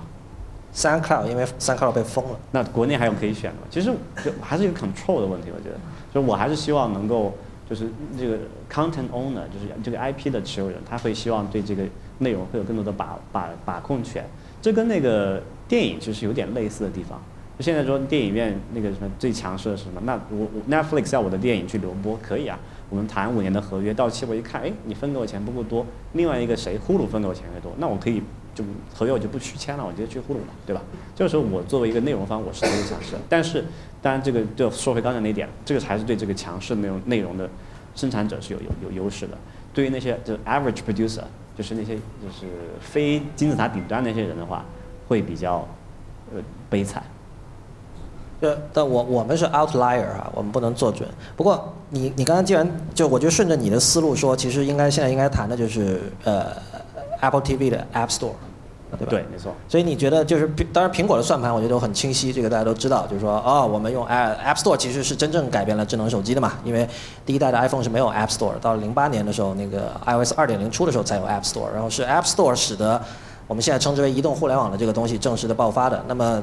？SoundCloud 因为 SoundCloud 被封了。那国内还有可以选的吗？其实还是一个 control 的问题，我觉得，就是我还是希望能够，就是这个 content owner， 就是这个 IP 的持有人，他会希望对这个内容会有更多的把控权，这跟那个电影其实有点类似的地方。现在说电影院那个什么最强势的是什么？那我 Netflix 要我的电影去流播可以啊，我们谈5年的合约，到期我一看，哎，你分给我钱不够多，另外一个谁 Hulu 分给我钱越多，那我可以就合约我就不续签了，我直接去 Hulu 了，对吧？这个时候我作为一个内容方，我是最强势，但是当然这个就说回刚才那点，这个还是对这个强势内容的生产者是有优势的，对于那些就是 average producer， 就是那些就是非金字塔顶端那些人的话，会比较悲惨。但我们是 outlier 啊，我们不能做准。不过你刚才既然就我觉得顺着你的思路说，其实现在应该谈的就是Apple TV 的 App Store， 对吧？对，没错。所以你觉得就是当然苹果的算盘我觉得都很清晰，这个大家都知道，就是说我们用 App Store 其实是真正改变了智能手机的嘛，因为第一代的 iPhone 是没有 App Store， 到08年的时候，那个 iOS 2.0 出的时候才有 App Store， 然后是 App Store 使得我们现在称之为移动互联网的这个东西正式的爆发的。那么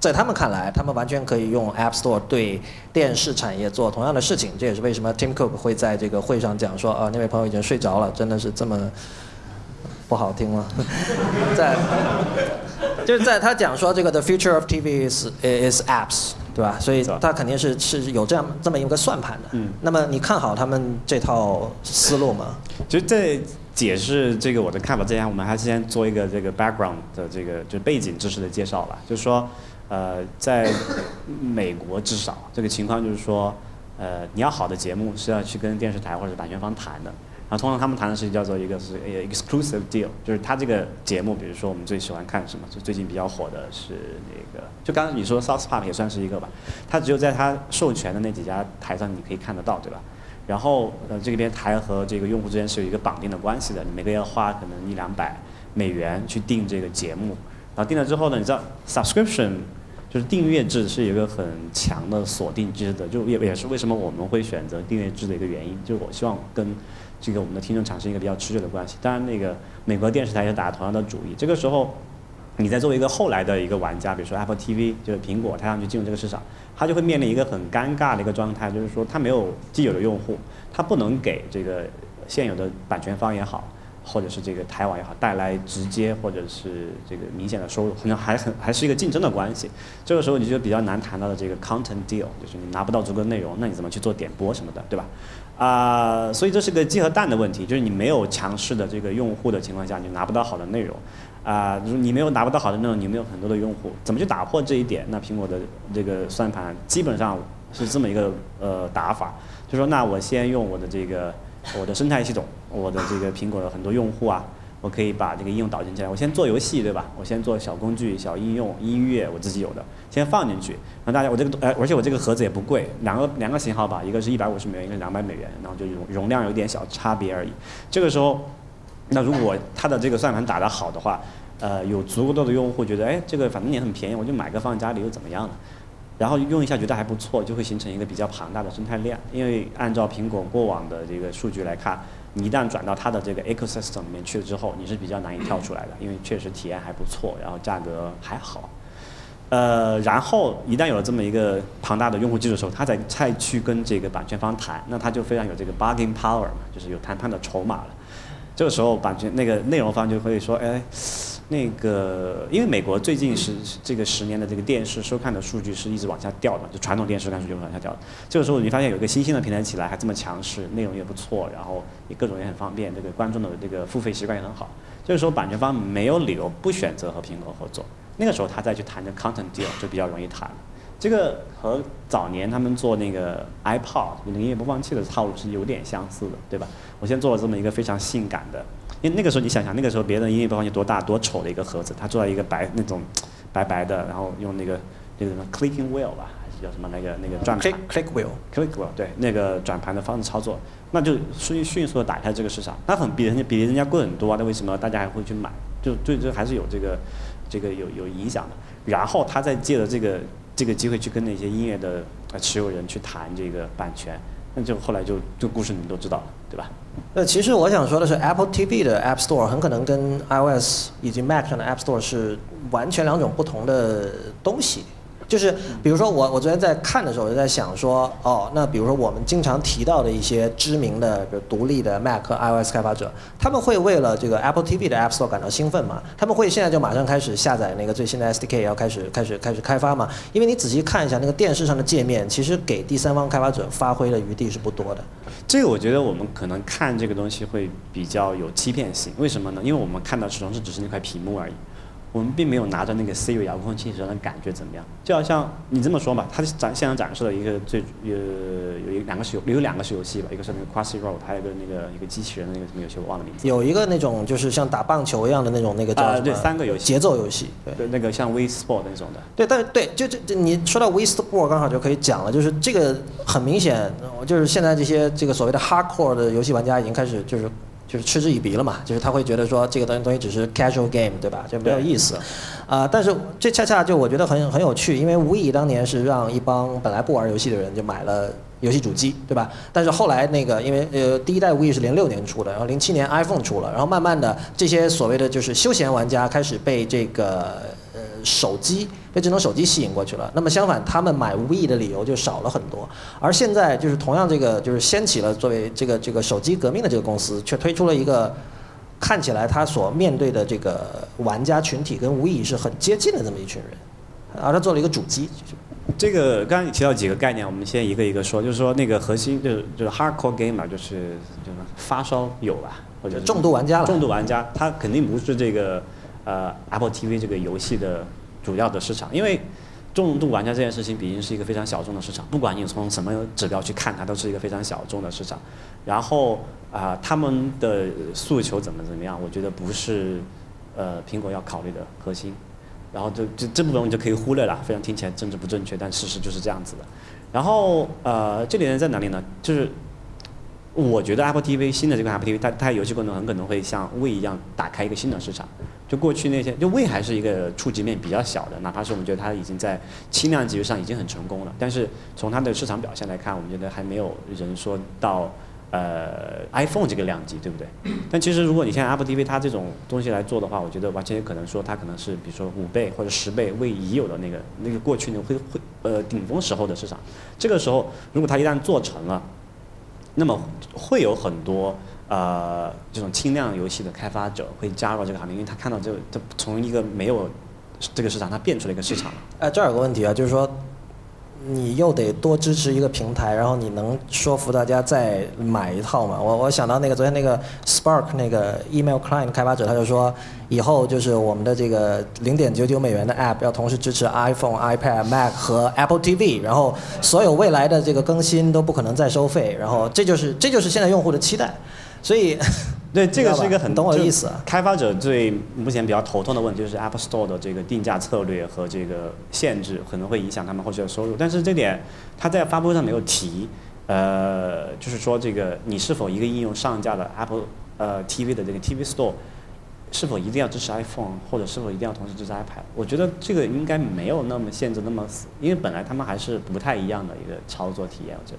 在他们看来，他们完全可以用 App Store 对电视产业做同样的事情，这也是为什么 Tim Cook 会在这个会上讲说那位朋友已经睡着了，真的是这么不好听了。就是在他讲说这个 The future of TV is apps，对吧？所以它肯定是有这么一个算盘的。嗯，那么你看好他们这套思路吗？其实在解释这个我的看法之前，我们还是先做一个这个 background 的这个就背景知识的介绍吧。就是说，在美国至少这个情况就是说，你要好的节目是要去跟电视台或者是版权方谈的。然后通常他们谈的事情叫做一个是 exclusive deal， 就是他这个节目，比如说我们最喜欢看什么，就最近比较火的是那个，就刚刚你说 South Park 也算是一个吧，他只有在他授权的那几家台上你可以看得到，对吧？然后这边台和这个用户之间是有一个绑定的关系的，你每个月花可能$100-$200去订这个节目，然后订了之后呢，你知道 subscription 就是订阅制是有一个很强的锁定制的，就也是为什么我们会选择订阅制的一个原因，就是我希望跟这个我们的听众产生一个比较持久的关系。当然那个美国电视台也打同样的主意，这个时候你在作为一个后来的一个玩家，比如说 Apple TV 就是苹果它上去进入这个市场，它就会面临一个很尴尬的一个状态，就是说它没有既有的用户，它不能给这个现有的版权方也好或者是这个台网也好带来直接或者是这个明显的收入，可能还是一个竞争的关系。这个时候你就比较难谈到的这个 content deal， 就是你拿不到足够的内容，那你怎么去做点播什么的，对吧？所以这是个鸡和蛋的问题，就是你没有强势的这个用户的情况下，你拿不到好的内容，你没有拿不到好的内容，你没有很多的用户，怎么去打破这一点？那苹果的这个算盘基本上是这么一个打法，就说那我先用我的这个生态系统，我的这个苹果的很多用户啊，我可以把这个应用导进起来，我先做游戏，对吧？我先做小工具、小应用、音乐，我自己有的先放进去，让大家我这个而且我这个盒子也不贵，两个型号吧，一个是$150，一个是$200，然后就容量有点小差别而已。这个时候，那如果它的这个算盘打得好的话，有足够的用户觉得，哎，这个反正也很便宜，我就买个放家里又怎么样了？然后用一下觉得还不错，就会形成一个比较庞大的生态链。因为按照苹果过往的这个数据来看，你一旦转到它的这个 ecosystem 里面去了之后，你是比较难以跳出来的，因为确实体验还不错，然后价格还好。然后一旦有了这么一个庞大的用户基础的时候，它再去跟这个版权方谈，那它就非常有这个 bargaining power 嘛，就是有谈判的筹码了。这个时候版权那个内容方就会说，哎，那个因为美国最近这个10年的这个电视收看的数据是一直往下掉的，就传统电视收看数据往下掉的。这个时候你发现有一个新兴的平台起来，还这么强势，内容也不错，然后也各种也很方便，这个观众的这个付费习惯也很好。这个时候版权方没有理由不选择和苹果合作，那个时候他再去谈这 content deal 就比较容易谈。这个和早年他们做那个 iPod 音乐播放器的套路是有点相似的，对吧？我先做了这么一个非常性感的。因为那个时候你想想，那个时候别人音乐播放器多大多丑的一个盒子，他做了一个那种白白的，然后用那个什么 clicking wheel 吧，还是叫什么那个转盘 click wheel 对，那个转盘的方式操作，那就迅速的打开这个市场，那很比人家贵很多啊，那为什么大家还会去买？就对这还是有这个有影响的。然后他再借着这个机会去跟那些音乐的持有人去谈这个版权，那就后来就故事你们都知道了，对吧？其实我想说的是 Apple TV 的 App Store 很可能跟 iOS 以及 Mac 上的 App Store 是完全两种不同的东西。就是比如说我昨天在看的时候，我就在想说，哦，那比如说我们经常提到的一些知名的比如独立的 Mac 和 iOS 开发者，他们会为了这个 Apple TV 的 App Store 感到兴奋吗？他们会现在就马上开始下载那个最新的 SDK， 要开始开发吗？因为你仔细看一下那个电视上的界面，其实给第三方开发者发挥的余地是不多的。这个我觉得我们可能看这个东西会比较有欺骗性，为什么呢？因为我们看到始终是只是那块屏幕而已。我们并没有拿着那个 Siri 遥控器，让人感觉怎么样？就好像你这么说吧，它现场展示了一个有两个是游戏吧，一个是那个 Crossy Road， 还有一个一个机器人的那个什么游戏，我忘了名字。有一个那种就是像打棒球一样的那种那个叫什么？对，3个游戏。节奏游戏。对，那个像 Wii Sport 那种的。对，但是对，就你说到 Wii Sport， 刚好就可以讲了，就是这个很明显，就是现在这些这个所谓的 hardcore 的游戏玩家已经开始就是嗤之以鼻了嘛，就是他会觉得说这个东西只是 casual game， 对吧？就没有意思，但是这恰恰就我觉得很有趣，因为 Wii 当年是让一帮本来不玩游戏的人就买了游戏主机，对吧？但是后来那个因为第一代 Wii 是06年出的，然后07年 iPhone 出了，然后慢慢的这些所谓的就是休闲玩家开始被这个被智能手机吸引过去了。那么相反，他们买 Wii 的理由就少了很多。而现在就是同样这个就是掀起了作为这个手机革命的这个公司，却推出了一个看起来他所面对的这个玩家群体跟 Wii 是很接近的这么一群人，而他做了一个主机。这个刚刚你提到几个概念，我们先一个一个说，就是说那个核心就是 hardcore gamer， 就是发烧友吧，或者重度玩家了。重度玩家他肯定不是这个Apple TV 这个游戏的主要的市场，因为重度玩家这件事情毕竟是一个非常小众的市场，不管你从什么指标去看它，都是一个非常小众的市场。然后他们的诉求怎么样，我觉得不是苹果要考虑的核心。然后这部分我们就可以忽略了，非常听起来政治不正确，但事实就是这样子的。然后这点在哪里呢？就是我觉得 Apple TV 新的这个 Apple TV， 它游戏功能很可能会像 Wii 一样打开一个新的市场。就过去那些，就 Wii 还是一个触及面比较小的，哪怕是我们觉得它已经在轻量级上已经很成功了，但是从它的市场表现来看，我们觉得还没有人说到iPhone 这个量级，对不对？但其实如果你像 Apple TV 它这种东西来做的话，我觉得完全可能说它可能是比如说5倍或者10倍为已有的那个过去那个顶峰时候的市场。这个时候如果它一旦做成了，那么会有很多这种轻量游戏的开发者会加入这个行业，因为他看到这从一个没有这个市场，它变出了一个市场。这有个问题啊，就是说。你又得多支持一个平台，然后你能说服大家再买一套嘛？我想到那个昨天那个 Spark 那个 Email Client 开发者，他就说以后就是我们的这个$0.99的 App 要同时支持 iPhone、iPad、Mac 和 Apple TV， 然后所有未来的这个更新都不可能再收费，然后这就是现在用户的期待，所以。对，这个是一个很懂我的意思啊。开发者最目前比较头痛的问题就是 App Store 的这个定价策略和这个限制可能会影响他们后续的收入，但是这点他在发布会上没有提。就是说这个你是否一个应用上架的 Apple TV 的这个 TV Store 是否一定要支持 iPhone， 或者是否一定要同时支持 iPad？ 我觉得这个应该没有那么限制那么死，因为本来他们还是不太一样的一个操作体验，我觉得。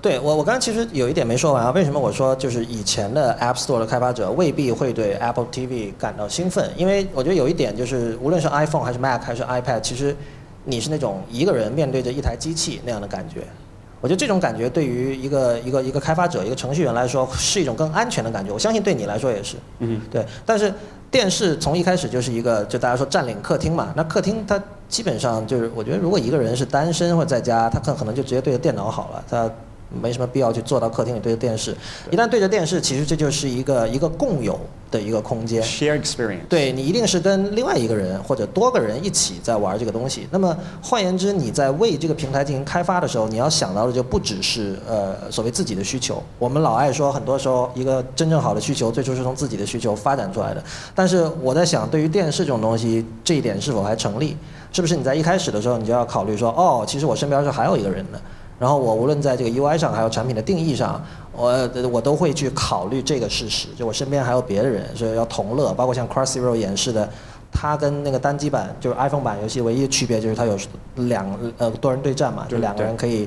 对我刚才其实有一点没说完啊，为什么我说就是以前的 App Store 的开发者未必会对 Apple TV 感到兴奋？因为我觉得有一点就是，无论是 iPhone 还是 Mac 还是 iPad， 其实你是那种一个人面对着一台机器那样的感觉。我觉得这种感觉对于一个开发者、一个程序员来说是一种更安全的感觉，我相信对你来说也是。嗯，对。但是电视从一开始就是一个，就大家说占领客厅嘛，那客厅它基本上就是，我觉得如果一个人是单身或者在家，他可能就直接对着电脑好了，他没什么必要去坐到客厅里对着电视。一旦对着电视，其实这就是一个共有的一个空间 ，shared experience。对，你一定是跟另外一个人或者多个人一起在玩这个东西。那么换言之，你在为这个平台进行开发的时候，你要想到的就不只是所谓自己的需求。我们老爱说，很多时候一个真正好的需求最初是从自己的需求发展出来的。但是我在想，对于电视这种东西，这一点是否还成立？是不是你在一开始的时候，你就要考虑说，哦，其实我身边是还有一个人的。然后我无论在这个 UI 上，还有产品的定义上，我都会去考虑这个事实，就我身边还有别的人，所以要同乐。包括像 Crossy Road 演示的，它跟那个单机版就是 iPhone 版游戏唯一的区别就是它有多人对战嘛，就两个人可以。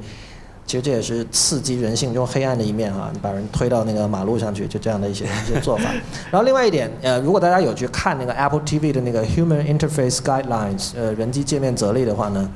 其实这也是刺激人性中黑暗的一面啊，你把人推到那个马路上去，就这样的一些做法。然后另外一点，如果大家有去看那个 Apple TV 的那个 Human Interface Guidelines， 人机界面则例的话呢。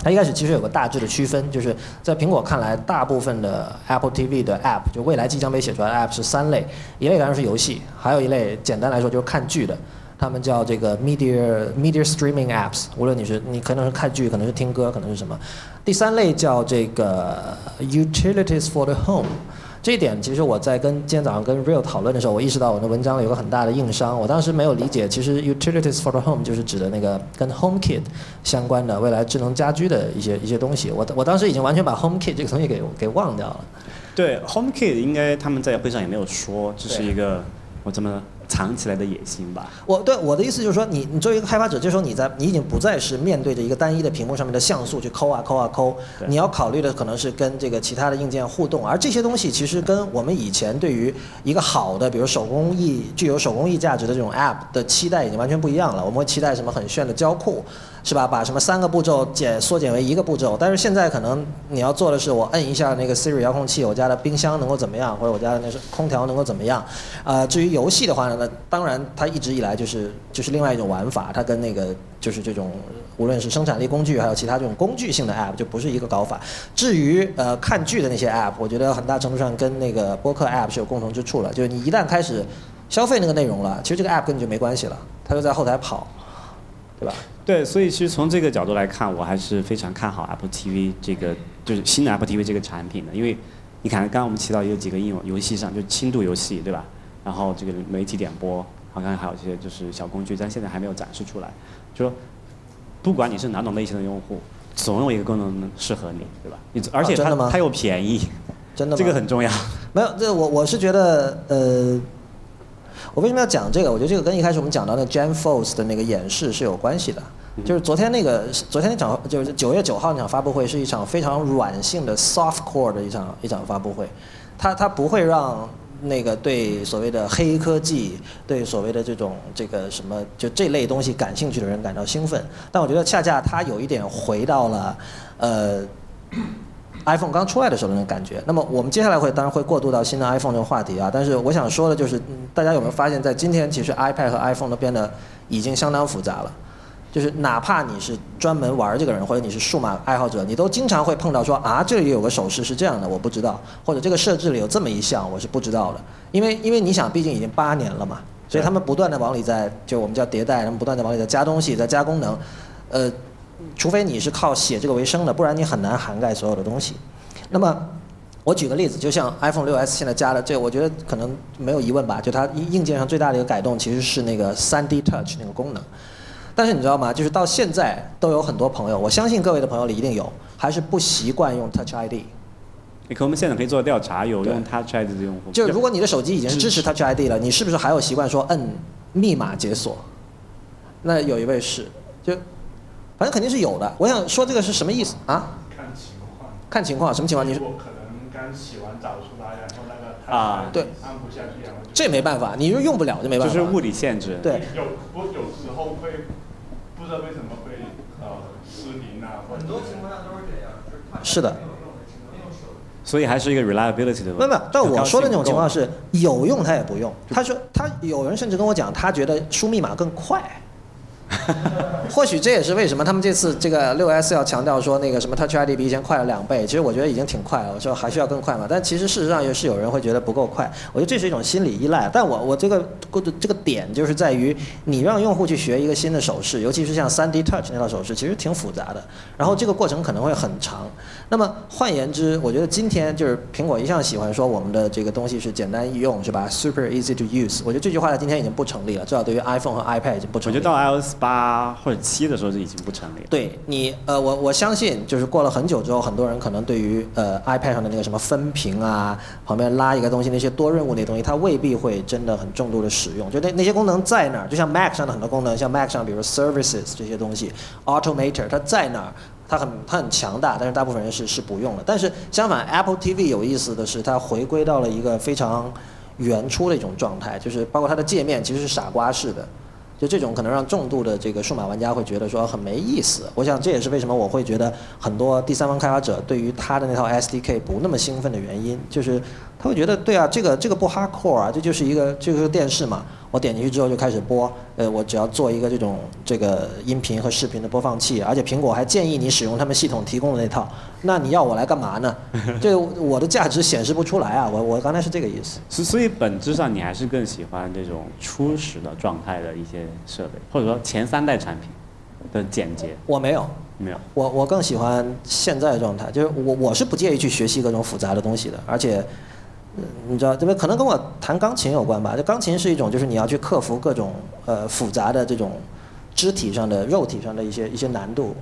它一开始其实有个大致的区分，就是在苹果看来，大部分的 Apple TV 的 App， 就未来即将被写出来的 App 是3类，一类当然是游戏，还有一类简单来说就是看剧的，他们叫这个 media streaming apps， 无论你可能是看剧，可能是听歌，可能是什么。第3类叫这个 utilities for the home。这一点其实我在今天早上跟 Real 讨论的时候，我意识到我的文章有个很大的硬伤。我当时没有理解，其实 utilities for the home 就是指的那个跟 HomeKit 相关的未来智能家居的一些东西。我当时已经完全把 HomeKit 这个东西给忘掉了。对 ，HomeKit 应该他们在会上也没有说，这是一个我这么藏起来的野心吧。我的意思就是说，你作为一个开发者，这时候你已经不再是面对着一个单一的屏幕上面的像素去抠啊抠啊抠，你要考虑的可能是跟这个其他的硬件互动，而这些东西其实跟我们以前对于一个好的，比如具有手工艺价值的这种 App 的期待已经完全不一样了。我们会期待什么很炫的交互，是吧？把什么3个步骤缩减为1个步骤。但是现在可能你要做的是，我摁一下那个 Siri 遥控器，我家的冰箱能够怎么样，或者我家的那空调能够怎么样。至于游戏的话呢，那当然它一直以来就是另外一种玩法，它跟那个就是这种无论是生产力工具还有其他这种工具性的 App 就不是一个搞法。至于看剧的那些 App， 我觉得很大程度上跟那个播客 App 是有共同之处了，就是你一旦开始消费那个内容了，其实这个 App 跟你就没关系了，它就在后台跑，对吧？对，所以其实从这个角度来看，我还是非常看好 Apple TV 这个，就是新的 Apple TV 这个产品的，因为你看，刚刚我们提到有几个应用，游戏上就轻度游戏，对吧？然后这个媒体点播，好像还有一些就是小工具，但现在还没有展示出来。就说不管你是哪种类型的用户，总有一个功能适合你，对吧？你而且它、啊、它又便宜，真的吗？这个很重要。没有，这我是觉得我为什么要讲这个？我觉得这个跟一开始我们讲到的 Jane Foss 的那个演示是有关系的。就是昨天那场，就是9月9号那场发布会，是一场非常软性的 soft core 的一场发布会，它不会让那个对所谓的黑科技、对所谓的这种这个什么就这类东西感兴趣的人感到兴奋，但我觉得恰恰它有一点回到了iPhone 刚出来的时候的那种感觉。那么我们接下来当然会过渡到新的 iPhone 这个话题啊，但是我想说的就是，大家有没有发现，在今天其实 iPad 和 iPhone 都变得已经相当复杂了。就是哪怕你是专门玩这个人，或者你是数码爱好者，你都经常会碰到说啊，这里有个手势是这样的，我不知道，或者这个设置里有这么一项，我是不知道的。因为你想，毕竟已经8年了嘛，所以他们不断的往里在，就我们叫迭代，他们不断的往里在加东西，在加功能。除非你是靠写这个为生的，不然你很难涵盖所有的东西。那么我举个例子，就像 iPhone 6s 现在加的，这我觉得可能没有疑问吧，就它硬件上最大的一个改动其实是那个 3D Touch 那个功能。但是你知道吗？就是到现在都有很多朋友，我相信各位的朋友里一定有，还是不习惯用 Touch ID。可我们现在可以做调查，有用 Touch ID 的用户。就如果你的手机已经支持 Touch ID 了，你是不是还有习惯说摁密码解锁？那有一位是，就反正肯定是有的。我想说这个是什么意思啊？看情况。看情况，什么情况？你是我可能刚洗完澡出来，然后那个啊，对，按不下去，然后这没办法，你就用不了，就没办法。就是物理限制。对。有时候会。不知道为什么会失灵啊，很多情况下都是这样，是的。所以还是一个 reliability 的问题。没有，但我说的那种情况是有用他也不用。他说他有人甚至跟我讲，他觉得输密码更快。或许这也是为什么他们这次这个 6S 要强调说那个什么 Touch ID 比以前快了2倍，其实我觉得已经挺快了，我说还需要更快嘛，但其实事实上也是有人会觉得不够快，我觉得这是一种心理依赖。但我这个点就是在于你让用户去学一个新的手势，尤其是像 3D Touch 那套手势其实挺复杂的，然后这个过程可能会很长。那么换言之，我觉得今天就是苹果一向喜欢说我们的这个东西是简单易用，是吧， super easy to use， 我觉得这句话在今天已经不成立了，至少对于 iPhone 和 iPad 已经不成立了。我觉得到 iOS 8或者7的时候就已经不成立了。对你，我相信就是过了很久之后，很多人可能对于iPad 上的那个什么分屏啊，旁边拉一个东西那些多任务那些东西，它未必会真的很重度的使用。就那些功能在哪儿，就像 Mac 上的很多功能，像 Mac 上比如 Services 这些东西 ，Automator 它在哪儿，它很强大，但是大部分人是不用的。但是相反 ，Apple TV 有意思的是，它回归到了一个非常原初的一种状态，就是包括它的界面其实是傻瓜式的。就这种可能让重度的这个数码玩家会觉得说很没意思，我想这也是为什么我会觉得很多第三方开发者对于他的那套 SDK 不那么兴奋的原因，就是他会觉得对啊，这个不 hardcore 啊，这就是一个就是电视嘛，我点进去之后就开始播，我只要做一个这种这个音频和视频的播放器，而且苹果还建议你使用他们系统提供的那套，那你要我来干嘛呢？就我的价值显示不出来啊，我刚才是这个意思。所以本质上你还是更喜欢这种初始的状态的一些设备，或者说前3代产品的简洁。我没有。没有，我更喜欢现在的状态，就是我是不介意去学习各种复杂的东西的，而且你知道，这边可能跟我弹钢琴有关吧。就钢琴是一种，就是你要去克服各种复杂的这种肢体上的、肉体上的一些难度。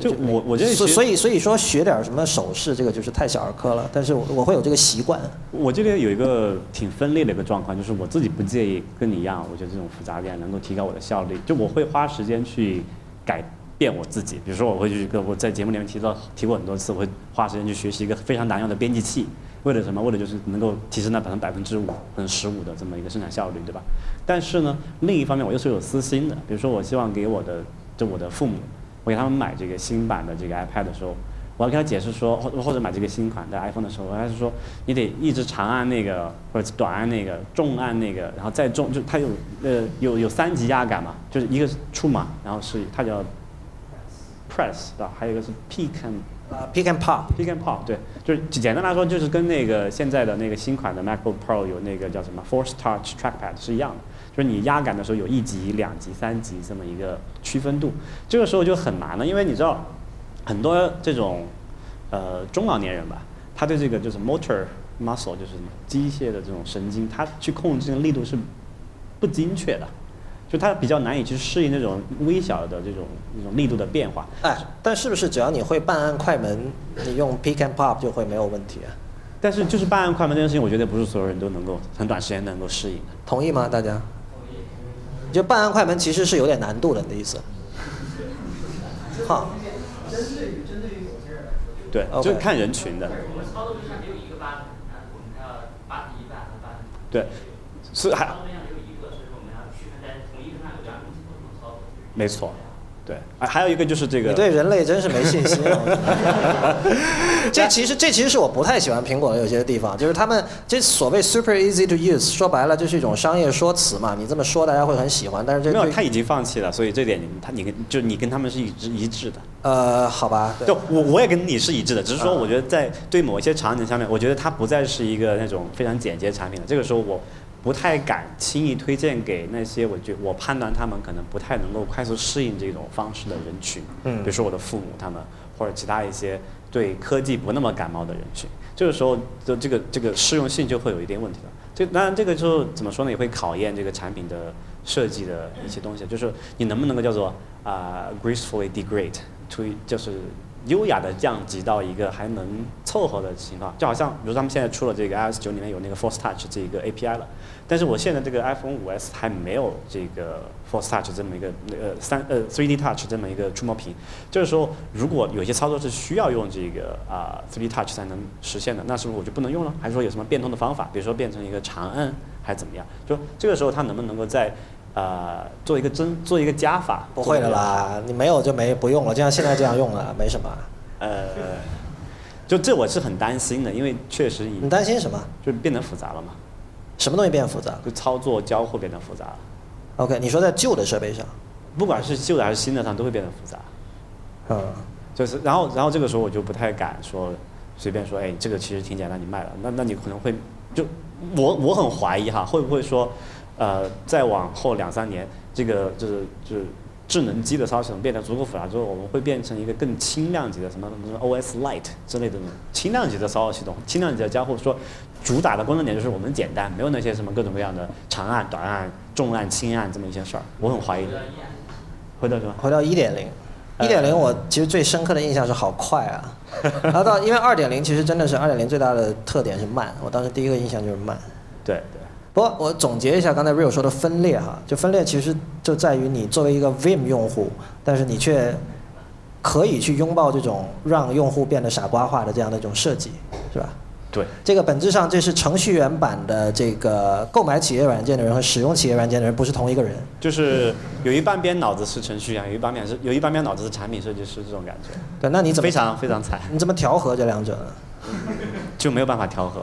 就我觉得，所以说学点什么手势，这个就是太小儿科了。但是我会有这个习惯。我这里有一个挺分裂的一个状况，就是我自己不介意，跟你一样，我觉得这种复杂点能够提高我的效率。就我会花时间去改变我自己，比如说我会去，我在节目里面提过很多次，我会花时间去学习一个非常难用的编辑器。为了什么？为了就是能够提升到5%、15%的这么一个生产效率，对吧？但是呢，另一方面我又是有私心的，比如说我希望给我的父母，我给他们买这个新版的这个 iPad 的时候，我要给他解释说，或者买这个新款的 iPhone 的时候，我还是说你得一直长按那个或者短按那个，重按那个，然后再重，就它有3级压感嘛，就是一个是触码，然后是它叫 press 对吧？还有一个是 pick and Pick and Pop， 对，就是简单来说，就是跟那个现在的那个新款的 MacBook Pro 有那个叫什么 Force Touch Trackpad 是一样的，就是你压感的时候有一级、两级、三级这么一个区分度，这个时候就很难了，因为你知道很多这种中老年人吧，他对这个就是 motor muscle 就是机械的这种神经，他去控制这个力度是不精确的。就它比较难以去适应那种微小的这种力度的变化。哎，但是不是只要你会半按快门，你用 pick and pop 就会没有问题啊？但是就是半按快门这件事情，我觉得不是所有人都能够很短时间能够适应的。同意吗，大家？就半按快门其实是有点难度的，你的意思？哈。针对于某些人来说，对， okay. 就是看人群的。我们操作之上只有一个八，我们要81半和80。对，是还。没错，对，还有一个就是这个。你对人类真是没信心啊。这其实是我不太喜欢苹果的有些地方，就是他们这所谓 super easy to use， 说白了就是一种商业说辞嘛。你这么说大家会很喜欢，但是这没有，他已经放弃了，所以这点你跟他们是一致的。好吧。对，我也跟你是一致的，只是说我觉得在对某些场景上面，我觉得它不再是一个那种非常简洁的产品了。这个时候我。不太敢轻易推荐给那些我判断他们可能不太能够快速适应这种方式的人群，比如说我的父母他们，或者其他一些对科技不那么感冒的人群，这个时候的这个适用性就会有一点问题了。当然这个时候怎么说呢，也会考验这个产品的设计的一些东西，就是你能不能够叫做gracefully degrade， 就是优雅的降级到一个还能凑合的情况，就好像比如他们现在出了这个 iOS 9里面有那个 Force Touch 这个 API 了，但是我现在这个 iPhone 5S 还没有这个 Force Touch 这么一个 3D Touch 这么一个触摸屏，这个时候如果有些操作是需要用这个3D Touch 才能实现的，那是不是我就不能用了？还是说有什么变通的方法，比如说变成一个长按还是怎么样？就这个时候它能不能够在做一个加法？不会的啦，你没有就不用了，就像现在这样用了，没什么。就这我是很担心的，因为确实你担心什么？就变得复杂了嘛。什么东西变复杂？就操作交互变得复杂了。OK， 你说在旧的设备上，不管是旧的还是新的上，都会变得复杂。嗯，就是然后这个时候我就不太敢说随便说，哎，这个其实挺简单，你卖了，那你可能会就我很怀疑哈，会不会说？再往后2-3年，这个就是智能机的操作变得足够复杂之后，我们会变成一个更轻量级的什么 OS Lite 之类的轻量级的操作系统，轻量级的交互。说主打的功能点就是我们简单，没有那些什么各种各样的长按、短按、重按、轻按这么一些事儿。我很怀疑。回到什么？回到1.0。1.0我其实最深刻的印象是好快啊，然后因为2.0其实真的是2.0最大的特点是慢，我当时第一个印象就是慢。对对。不过我总结一下刚才 Rio 说的分裂哈，就分裂其实就在于你作为一个 Vim 用户，但是你却可以去拥抱这种让用户变得傻瓜化的这样的一种设计，是吧？对，这个本质上这是程序员版的这个购买企业软件的人和使用企业软件的人不是同一个人，就是有一半边脑子是程序员，有一半边脑子是产品设计师，这种感觉。对，那你怎么非常非常惨？你怎么调和这两者呢？就没有办法调和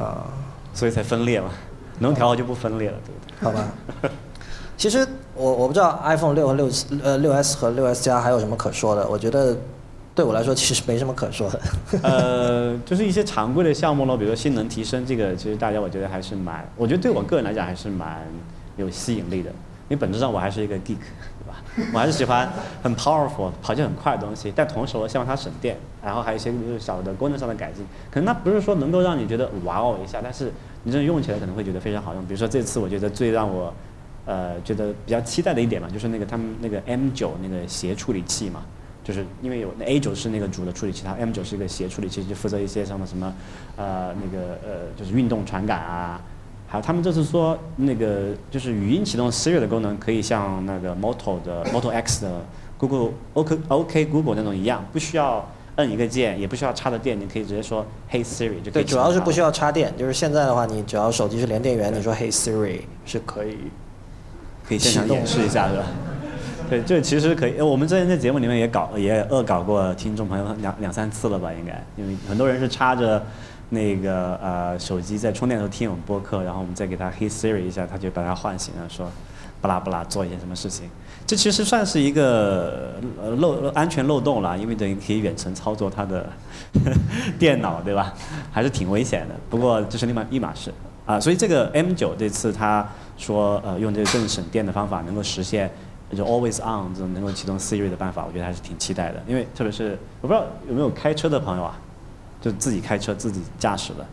啊，所以才分裂嘛。能调就不分裂了，对不对？好吧。其实我不知道 iPhone 6和6S 和 6S 加还有什么可说的，我觉得对我来说其实没什么可说的。就是一些常规的项目咯，比如说性能提升，这个其实大家我觉得还是我觉得对我个人来讲还是蛮有吸引力的，因为本质上我还是一个 geek， 对吧？我还是喜欢很 powerful 跑起来很快的东西，但同时我希望它省电，然后还有一些就是小的功能上的改进，可能它不是说能够让你觉得哇哦一下，但是你真的用起来可能会觉得非常好用。比如说这次我觉得最让我觉得比较期待的一点嘛，就是那个他们那个 M9 那个协处理器嘛，就是因为有 A9 是那个主的处理器，它 M9 是一个协处理器，就负责一些像什么就是运动传感啊，还有他们这次说那个就是语音启动 Siri 的功能可以像那个 Moto X 的 Google OK Google 那种一样，不需要摁一个键，也不需要插的电，你可以直接说 Hey Siri 就可以。对，主要是不需要插电，就是现在的话，你只要手机是连电源，你说 Hey Siri 是可以现场演示一下，是吧？对，这其实可以。我们之前在节目里面也恶搞过听众朋友两三次了吧，应该，因为很多人是插着那个手机在充电的时候听我们播客，然后我们再给他 Hey Siri 一下，他就把他唤醒了，说巴拉巴拉做一些什么事情。这其实算是一个安全漏洞了，因为等于可以远程操作他的电脑，对吧？还是挺危险的。不过这是另外一码事啊。所以这个 M9 这次他说用这个更省电的方法能够实现。就 always on 这种能够启动 Siri 的办法，我觉得还是挺期待的。因为特别是我不知道有没有开车的朋友啊，就自己开车自己驾驶的，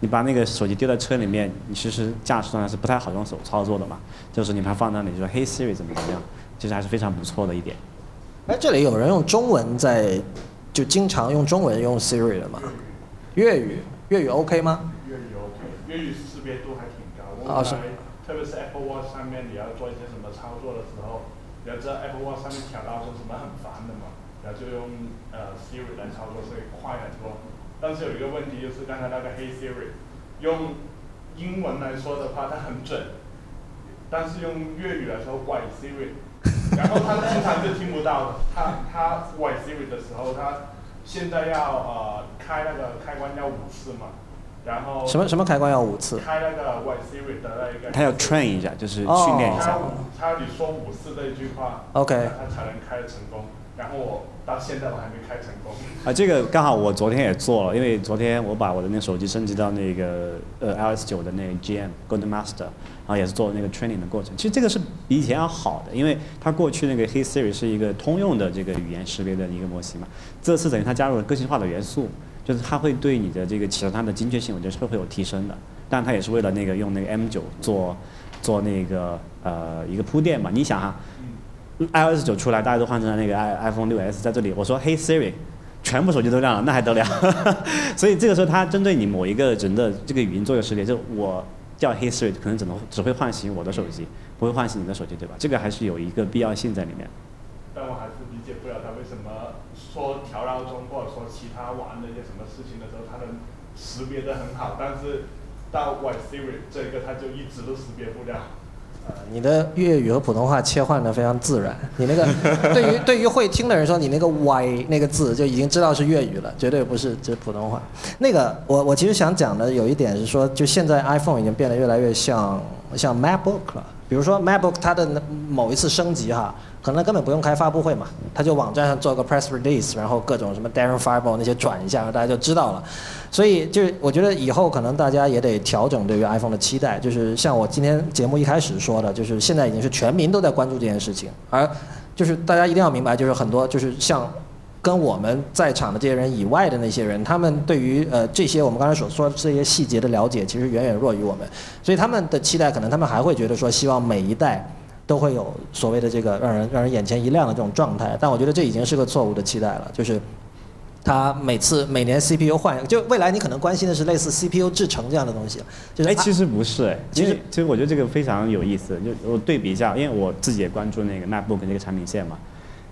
你把那个手机丢在车里面，你其实驾驶上是不太好用手操作的嘛。就是你把它放那里说 Hey Siri 怎么样，其实还是非常不错的一点。哎，这里有人用中文在，就经常用中文用 Siri 的吗？粤语 OK 吗？粤语识别度还挺高。我们特别是 Apple Watch 上面你要做一些什么操作的时候。你要知道 Apple Watch 上面调到说什么很烦的嘛，然后就用Siri 来操作，所以快很多。但是有一个问题就是刚才那个 Hey Siri， 用英文来说的话它很准，但是用粤语来说喂 Siri， 然后他经常就听不到。他喂 Siri 的时候，他现在要开那个开关要5次嘛。然后什么开关要5次？开那个 One Siri 的那一个。他要 train 一下，就是训练一下。他你说5次这一句话 ，OK， 他才能开成功。然后我到现在我还没开成功。啊，这个刚好我昨天也做了，因为昨天我把我的那手机升级到那个iOS 9的那个 GM Golden Master， 然后也是做那个 training 的过程。其实这个是比以前要好的，因为它过去那个 Hey Siri 是一个通用的这个语言识别的一个模型嘛，这次等于它加入了个性化的元素。就是它会对你的这个启动它的精确性，我觉得是会有提升的。当然它也是为了那个用那个 M9 做那个一个铺垫嘛。你想哈、iOS 9出来，大家都换成了那个 iPhone 6s， 在这里我说 Hey Siri， 全部手机都亮了，那还得了？所以这个时候它针对你某一个人的这个语音做一个识别，就我叫 Hey Siri， 可能只会唤醒我的手机，不会唤醒你的手机，对吧？这个还是有一个必要性在里面。但我还是理解不了它为什么。说调闹钟或者说其他玩的一些什么事情的时候，它能识别得很好，但是到 One Siri 这个它就一直都识别不了。你的粤语和普通话切换得非常自然，你那个对于会听的人说，你那个 Y 那个字就已经知道是粤语了，绝对不是这普通话。那个我其实想讲的有一点是说，就现在 iPhone 已经变得越来越像 MacBook 了。比如说 MacBook 它的某一次升级哈，可能根本不用开发布会嘛，它就网站上做个 press release， 然后各种什么 Darren Fireball 那些转一下，大家就知道了。所以就是我觉得以后可能大家也得调整对于 iPhone 的期待，就是像我今天节目一开始说的，就是现在已经是全民都在关注这件事情，而就是大家一定要明白，就是很多就是像。跟我们在场的这些人以外的那些人，他们对于这些我们刚才所说的这些细节的了解，其实远远弱于我们，所以他们的期待可能他们还会觉得说，希望每一代都会有所谓的这个让人眼前一亮的这种状态，但我觉得这已经是个错误的期待了，就是。它每年 CPU 换，就未来你可能关心的是类似 CPU 制程这样的东西，就是其实不是，其实我觉得这个非常有意思，就我对比一下，因为我自己也关注那个 MacBook 那个产品线嘛。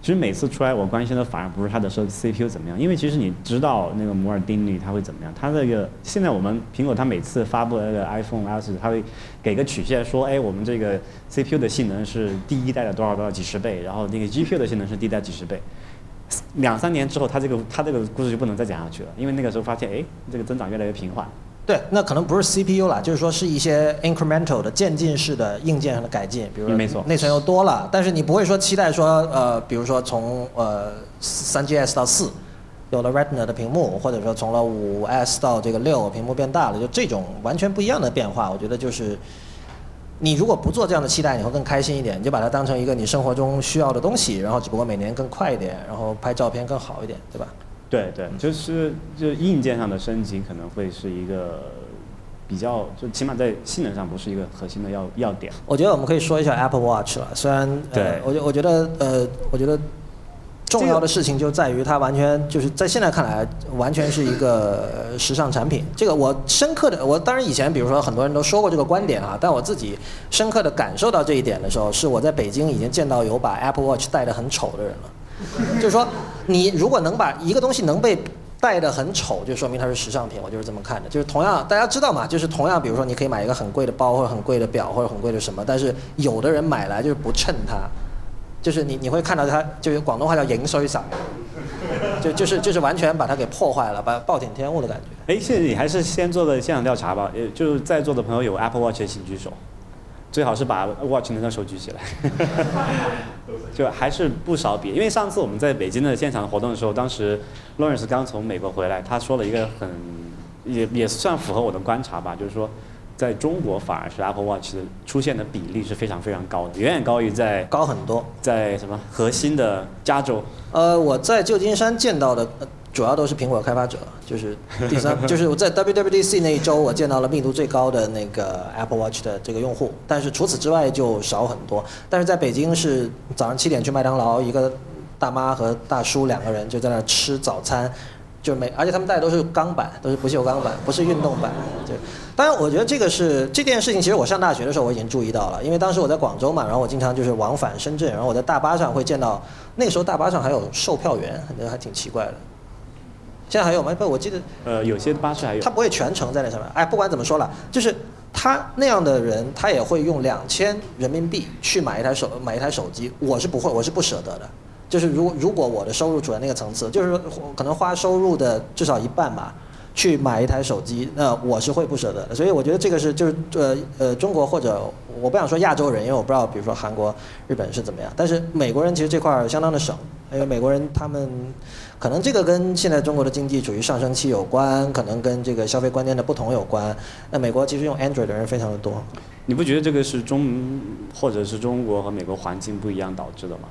其实每次出来，我关心的反而不是它的CPU 怎么样，因为其实你知道那个摩尔定律它会怎么样。它这个现在我们苹果它每次发布那个 iPhone、iOS， 它会给个曲线说，哎，我们这个 CPU 的性能是第一代的多少几十倍，然后那个 GPU 的性能是第一代几十倍。2-3年之后，它这个故事就不能再讲下去了，因为那个时候发现，哎，这个增长越来越平缓。对，那可能不是 CPU 啦，就是说是一些 incremental 的渐进式的硬件上的改进，比如说内存又多了，但是你不会说期待说比如说从3GS 到4，有了 Retina 的屏幕，或者说从了 5S 到这个6，屏幕变大了，就这种完全不一样的变化，我觉得就是你如果不做这样的期待，你会更开心一点，你就把它当成一个你生活中需要的东西，然后只不过每年更快一点，然后拍照片更好一点，对吧？对，就是硬件上的升级可能会是一个比较，就起码在性能上不是一个核心的要点。我觉得我们可以说一下 Apple Watch 了，虽然我觉得重要的事情就在于它完全就是在现在看来完全是一个时尚产品。这个我深刻的，我当然以前比如说很多人都说过这个观点啊，但我自己深刻的感受到这一点的时候，是我在北京已经见到有把 Apple Watch 戴得很丑的人了。就是说你如果能把一个东西能被戴得很丑，就说明它是时尚品，我就是这么看的。就是同样大家知道嘛，就是同样比如说你可以买一个很贵的包或者很贵的表或者很贵的什么，但是有的人买来就是不衬它，就是你会看到它，就是广东话叫迎衰仔，就是完全把它给破坏了，把暴殄天物的感觉。哎，现在你还是先做的现场调查吧，就在座的朋友有 Apple Watch 请举手，最好是把 Watch 那双手举起来。就还是不少比，因为上次我们在北京的现场活动的时候，当时 Lawrence 刚从美国回来，他说了一个很也算符合我的观察吧，就是说。在中国反而是 Apple Watch 的出现的比例是非常非常高的，远远高于在高很多，在什么核心的加州。我在旧金山见到的主要都是苹果开发者，就是第三，就是我在 WWDC 那一周，我见到了密度最高的那个 Apple Watch 的这个用户，但是除此之外就少很多。但是在北京是早上7点去麦当劳，一个大妈和大叔两个人就在那吃早餐。就没，而且他们戴的都是钢板，都是不锈钢板，不是运动板。对，当然我觉得这个是这件事情，其实我上大学的时候我已经注意到了，因为当时我在广州嘛，然后我经常就是往返深圳，然后我在大巴上会见到，那个时候大巴上还有售票员，还挺奇怪的。现在还有吗？不，我记得。有些巴士还有。他不会全程在那上面。哎，不管怎么说了，就是他那样的人，他也会用2000人民币去买一台手机，我是不会，我是不舍得的。就是如果我的收入处在那个层次，就是可能花收入的至少一半吧，去买一台手机，那我是会不舍得的。所以我觉得这个是就是中国或者我不想说亚洲人，因为我不知道比如说韩国、日本是怎么样，但是美国人其实这块相当的省，因为美国人他们可能这个跟现在中国的经济处于上升期有关，可能跟这个消费观念的不同有关。那美国其实用 Android 的人非常的多。你不觉得这个是中国和美国环境不一样导致的吗？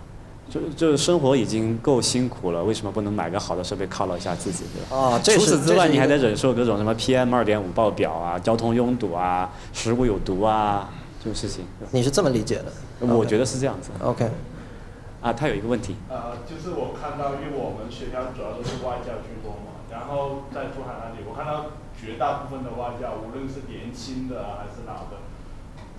就生活已经够辛苦了，为什么不能买个好的设备犒劳一下自己？对吧？哦，除此之外，你还在忍受各种什么 PM2.5 爆表啊、交通拥堵啊、食物有毒啊这种事情。你是这么理解的？我觉得是这样子。OK。啊，他有一个问题。就是我看到，因为我们学校主要都是外教居多嘛，然后在珠海那里，我看到绝大部分的外教，无论是年轻的还是老的，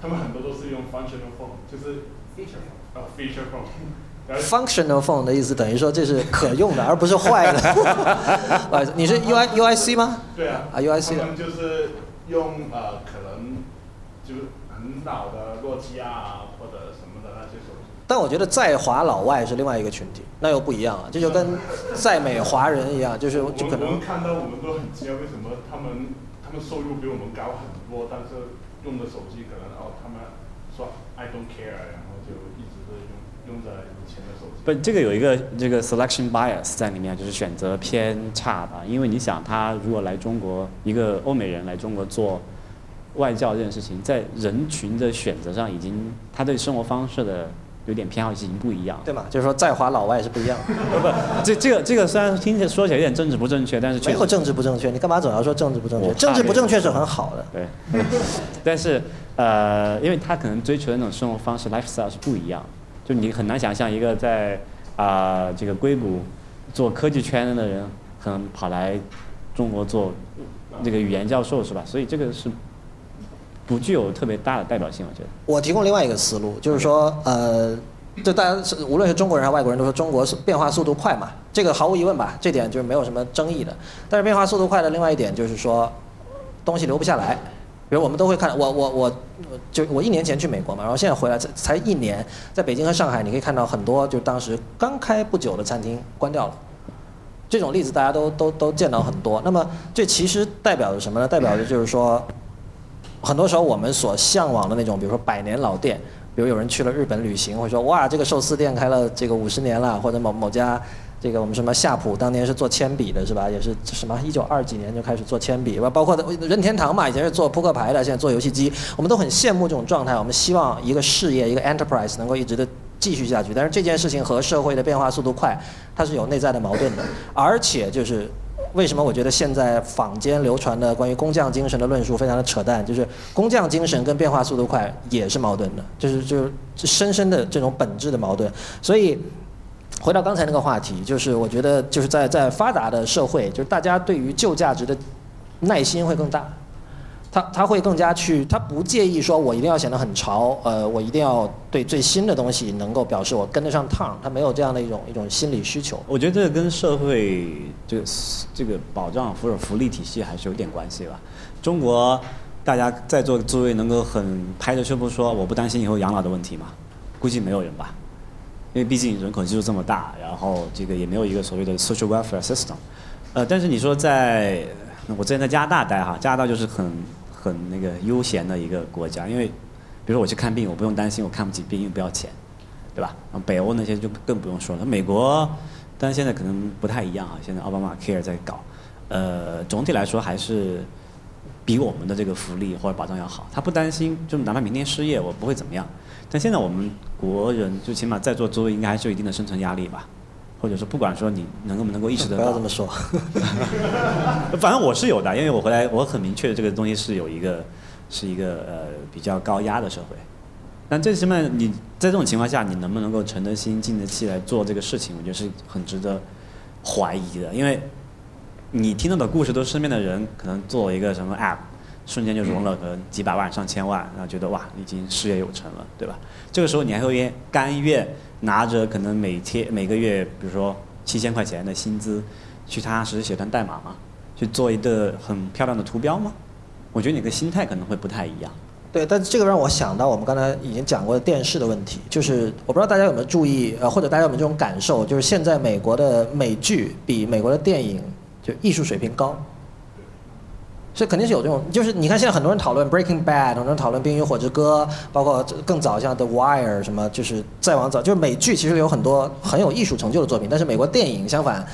他们很多都是用 functional phone， 就是 feature phone。feature phone。Functional phone 的意思等于说这是可用的，而不是坏的。你是 UIC 吗？对啊。啊 UIC。他们就是用可能就是很老的诺基亚啊或者什么的那些手机。但我觉得在华老外是另外一个群体，那又不一样了，这就跟在美华人一样，就可能。我们看到我们都很惊讶，为什么他们收入比我们高很多，但是用的手机可能他们说 I don't care， 然后就一直都用着以前的手机。不，这个有一个这个 selection bias 在里面，就是选择偏差吧。因为你想，他如果来中国，一个欧美人来中国做外教这件事情，在人群的选择上，已经他对生活方式的有点偏好已经不一样。对嘛？就是说，在华老外是不一样的。不，这个虽然听起来说起来有点政治不正确，但是确实没有政治不正确。你干嘛总要说政治不正确？政治不正确是很好的。对。但是因为他可能追求的那种生活方式 lifestyle 是不一样的。就你很难想象一个在这个硅谷做科技圈的人，可能跑来中国做这个语言教授是吧？所以这个是不具有特别大的代表性，我觉得。我提供另外一个思路，就是说，就大家无论是中国人还是外国人都说中国变化速度快嘛，这个毫无疑问吧，这点就是没有什么争议的。但是变化速度快的另外一点就是说，东西留不下来。比如我们都会看，我1年前去美国嘛，然后现在回来才1年，在北京和上海你可以看到很多就当时刚开不久的餐厅关掉了，这种例子大家都见到很多。那么这其实代表着什么呢？代表着就是说，很多时候我们所向往的那种，比如说百年老店，比如有人去了日本旅行会说哇这个寿司店开了这个50年了，或者某家。这个我们什么夏普当年是做铅笔的是吧？也是什么1920几年就开始做铅笔，包括任天堂嘛，以前是做扑克牌的，现在做游戏机。我们都很羡慕这种状态，我们希望一个事业一个 enterprise 能够一直的继续下去。但是这件事情和社会的变化速度快，它是有内在的矛盾的。而且就是为什么我觉得现在坊间流传的关于工匠精神的论述非常的扯淡，就是工匠精神跟变化速度快也是矛盾的，就是深深的这种本质的矛盾。所以。回到刚才那个话题，就是我觉得就是在发达的社会，就是大家对于旧价值的耐心会更大，他会更加去，他不介意说我一定要显得很潮，我一定要对最新的东西能够表示我跟得上趟，他没有这样的一种心理需求。我觉得这跟社会这个保障或者福利体系还是有点关系吧。中国大家在座诸位能够很拍着胸脯说我不担心以后养老的问题吗？估计没有人吧。因为毕竟人口基数这么大，然后这个也没有一个所谓的 social welfare system。但是你说在我之前在加拿大待哈，加拿大就是很那个悠闲的一个国家，因为比如说我去看病，我不用担心我看不起病又不要钱，对吧？然后北欧那些就更不用说了。美国，但现在可能不太一样啊，现在奥巴马 Care 在搞，总体来说还是比我们的这个福利或者保障要好。他不担心，就哪怕明天失业我不会怎么样。但现在我们国人就起码在座诸位应该还是有一定的生存压力吧。或者说，不管说你能够意识得到，不要这么说。反正我是有的，因为我回来，我很明确的这个东西是有一个，是一个比较高压的社会。但最起码你在这种情况下，你能不能够沉得心、静得气来做这个事情，我觉得是很值得怀疑的。因为你听到的故事都是身边的人可能做一个什么 app， 瞬间就融了可能几百万、上千万，然后觉得哇，已经事业有成了，对吧？这个时候你还会甘愿拿着可能每个月，比如说7000块钱的薪资，去踏踏实实写段代码嘛，去做一个很漂亮的图标嘛，我觉得你的心态可能会不太一样。对，但是这个让我想到我们刚才已经讲过的电视的问题，就是我不知道大家有没有注意，或者大家有没有这种感受，就是现在美国的美剧比美国的电影就艺术水平高。所以肯定是有这种，就是你看现在很多人讨论 Breaking Bad， 很多人讨论《冰与火之歌》，包括更早像 The Wire 什么，就是再往早，就是美剧其实有很多很有艺术成就的作品，但是美国电影相反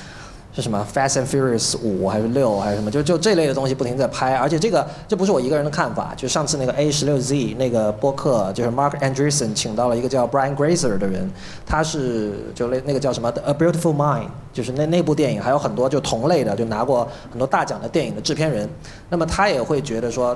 是什么 Fast and Furious 5还是6还是什么，就这类的东西不停在拍，而且这不是我一个人的看法，就上次那个 A16Z 那个播客，就是 Mark Andreessen 请到了一个叫 Brian Grazer 的人，他是就那个叫什么 A Beautiful Mind， 就是那部电影，还有很多就同类的，就拿过很多大奖的电影的制片人，那么他也会觉得说，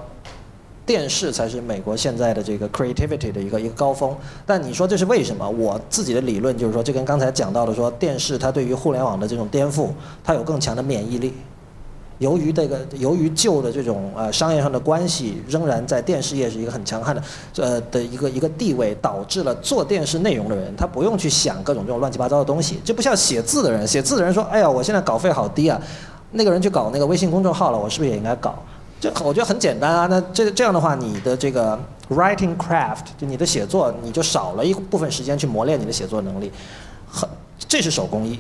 电视才是美国现在的这个 creativity 的一个高峰。但你说这是为什么？我自己的理论就是说，这跟刚才讲到的说，电视它对于互联网的这种颠覆，它有更强的免疫力。由于旧的这种商业上的关系仍然在电视业是一个很强悍的一个地位，导致了做电视内容的人他不用去想各种这种乱七八糟的东西，这不像写字的人，写字的人说，哎呀，我现在稿费好低啊，那个人去搞那个微信公众号了，我是不是也应该搞？这我觉得很简单啊，那这样的话，你的这个 writing craft， 就你的写作，你就少了一部分时间去磨练你的写作能力，这是手工艺，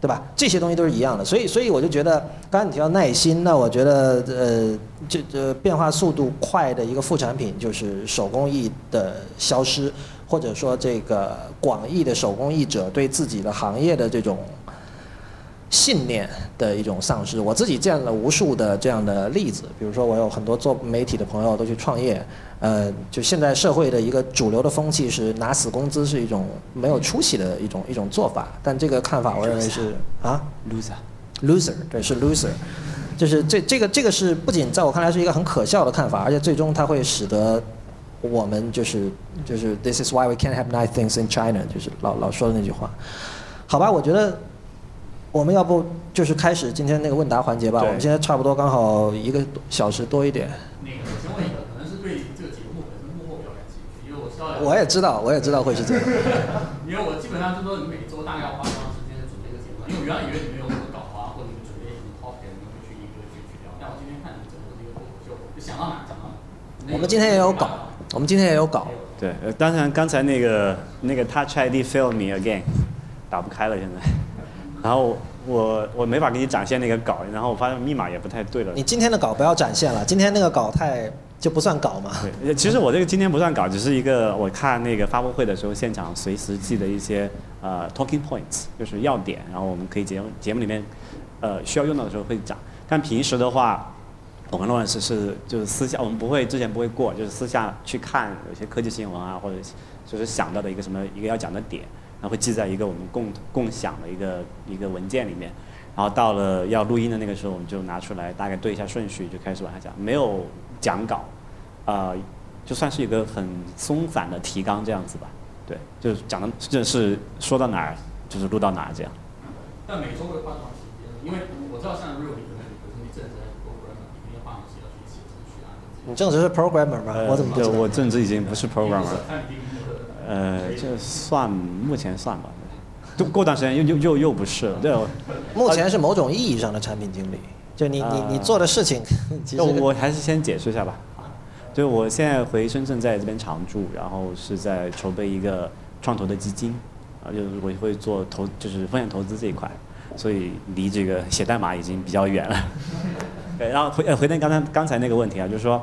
对吧？这些东西都是一样的，所以我就觉得，刚才你提到耐心，那我觉得这变化速度快的一个副产品就是手工艺的消失，或者说这个广义的手工艺者对自己的行业的这种信念的一种丧失。我自己见了无数的这样的例子，比如说我有很多做媒体的朋友都去创业，就现在社会的一个主流的风气是拿死工资是一种没有出息的一种做法，但这个看法我认为是啊 loser， 对，是 loser， 就是这个是不仅在我看来是一个很可笑的看法，而且最终它会使得我们就是 this is why we can't have nice things in China， 就是老说的那句话。好吧，我觉得我们要不就是开始今天那个问答环节吧？我们现在差不多刚好1个小时多一点。那个我先问一个，可能是对这个节目本身幕后比较感兴趣，因为我知道。我也知道会是这样。因为我基本上就说你每周大概要花多长时间准备一个节目，因为我原来以为你没有什么稿啊，或者你准备什么 topic， 你会去一个去聊。但我今天看你整个这个脱口秀，就想到哪讲到哪。我们今天也有稿。对，当然刚才那个 Touch ID failed me again， 打不开了现在。然后我没法给你展现那个稿，然后我发现密码也不太对了。你今天的稿不要展现了，今天那个稿就不算稿嘛。对，其实我这个今天不算稿，只是一个我看那个发布会的时候现场随时记的一些talking points， 就是要点，然后我们可以节目里面需要用到的时候会讲。但平时的话，我跟 Lawrence 是就是私下我们之前不会过，就是私下去看有些科技新闻啊，或者就是想到的一个要讲的点。然后会记在一个我们共享的一个文件里面，然后到了要录音的那个时候，我们就拿出来大概对一下顺序，就开始往下讲。没有讲稿，就算是一个很松散的提纲这样子吧。对，就是讲的，就是说到哪儿就是录到哪儿这样。但每周会花多长时间？因为我知道像 real 里面，比如说你正职还是 programmer， 你要花很多时间去写程序啊。你正职是 programmer 吗？我怎么知道？对，我正职已经不是 programmer 了。这算目前算吧，就过段时间又不是了。对，目前是某种意义上的产品经理，就你做的事情。其实我还是先解释一下吧。对，我现在回深圳，在这边常住，然后是在筹备一个创投的基金，就是我会做就是风险投资这一块，所以离这个写代码已经比较远了。对，然后回答刚才那个问题啊，就是说，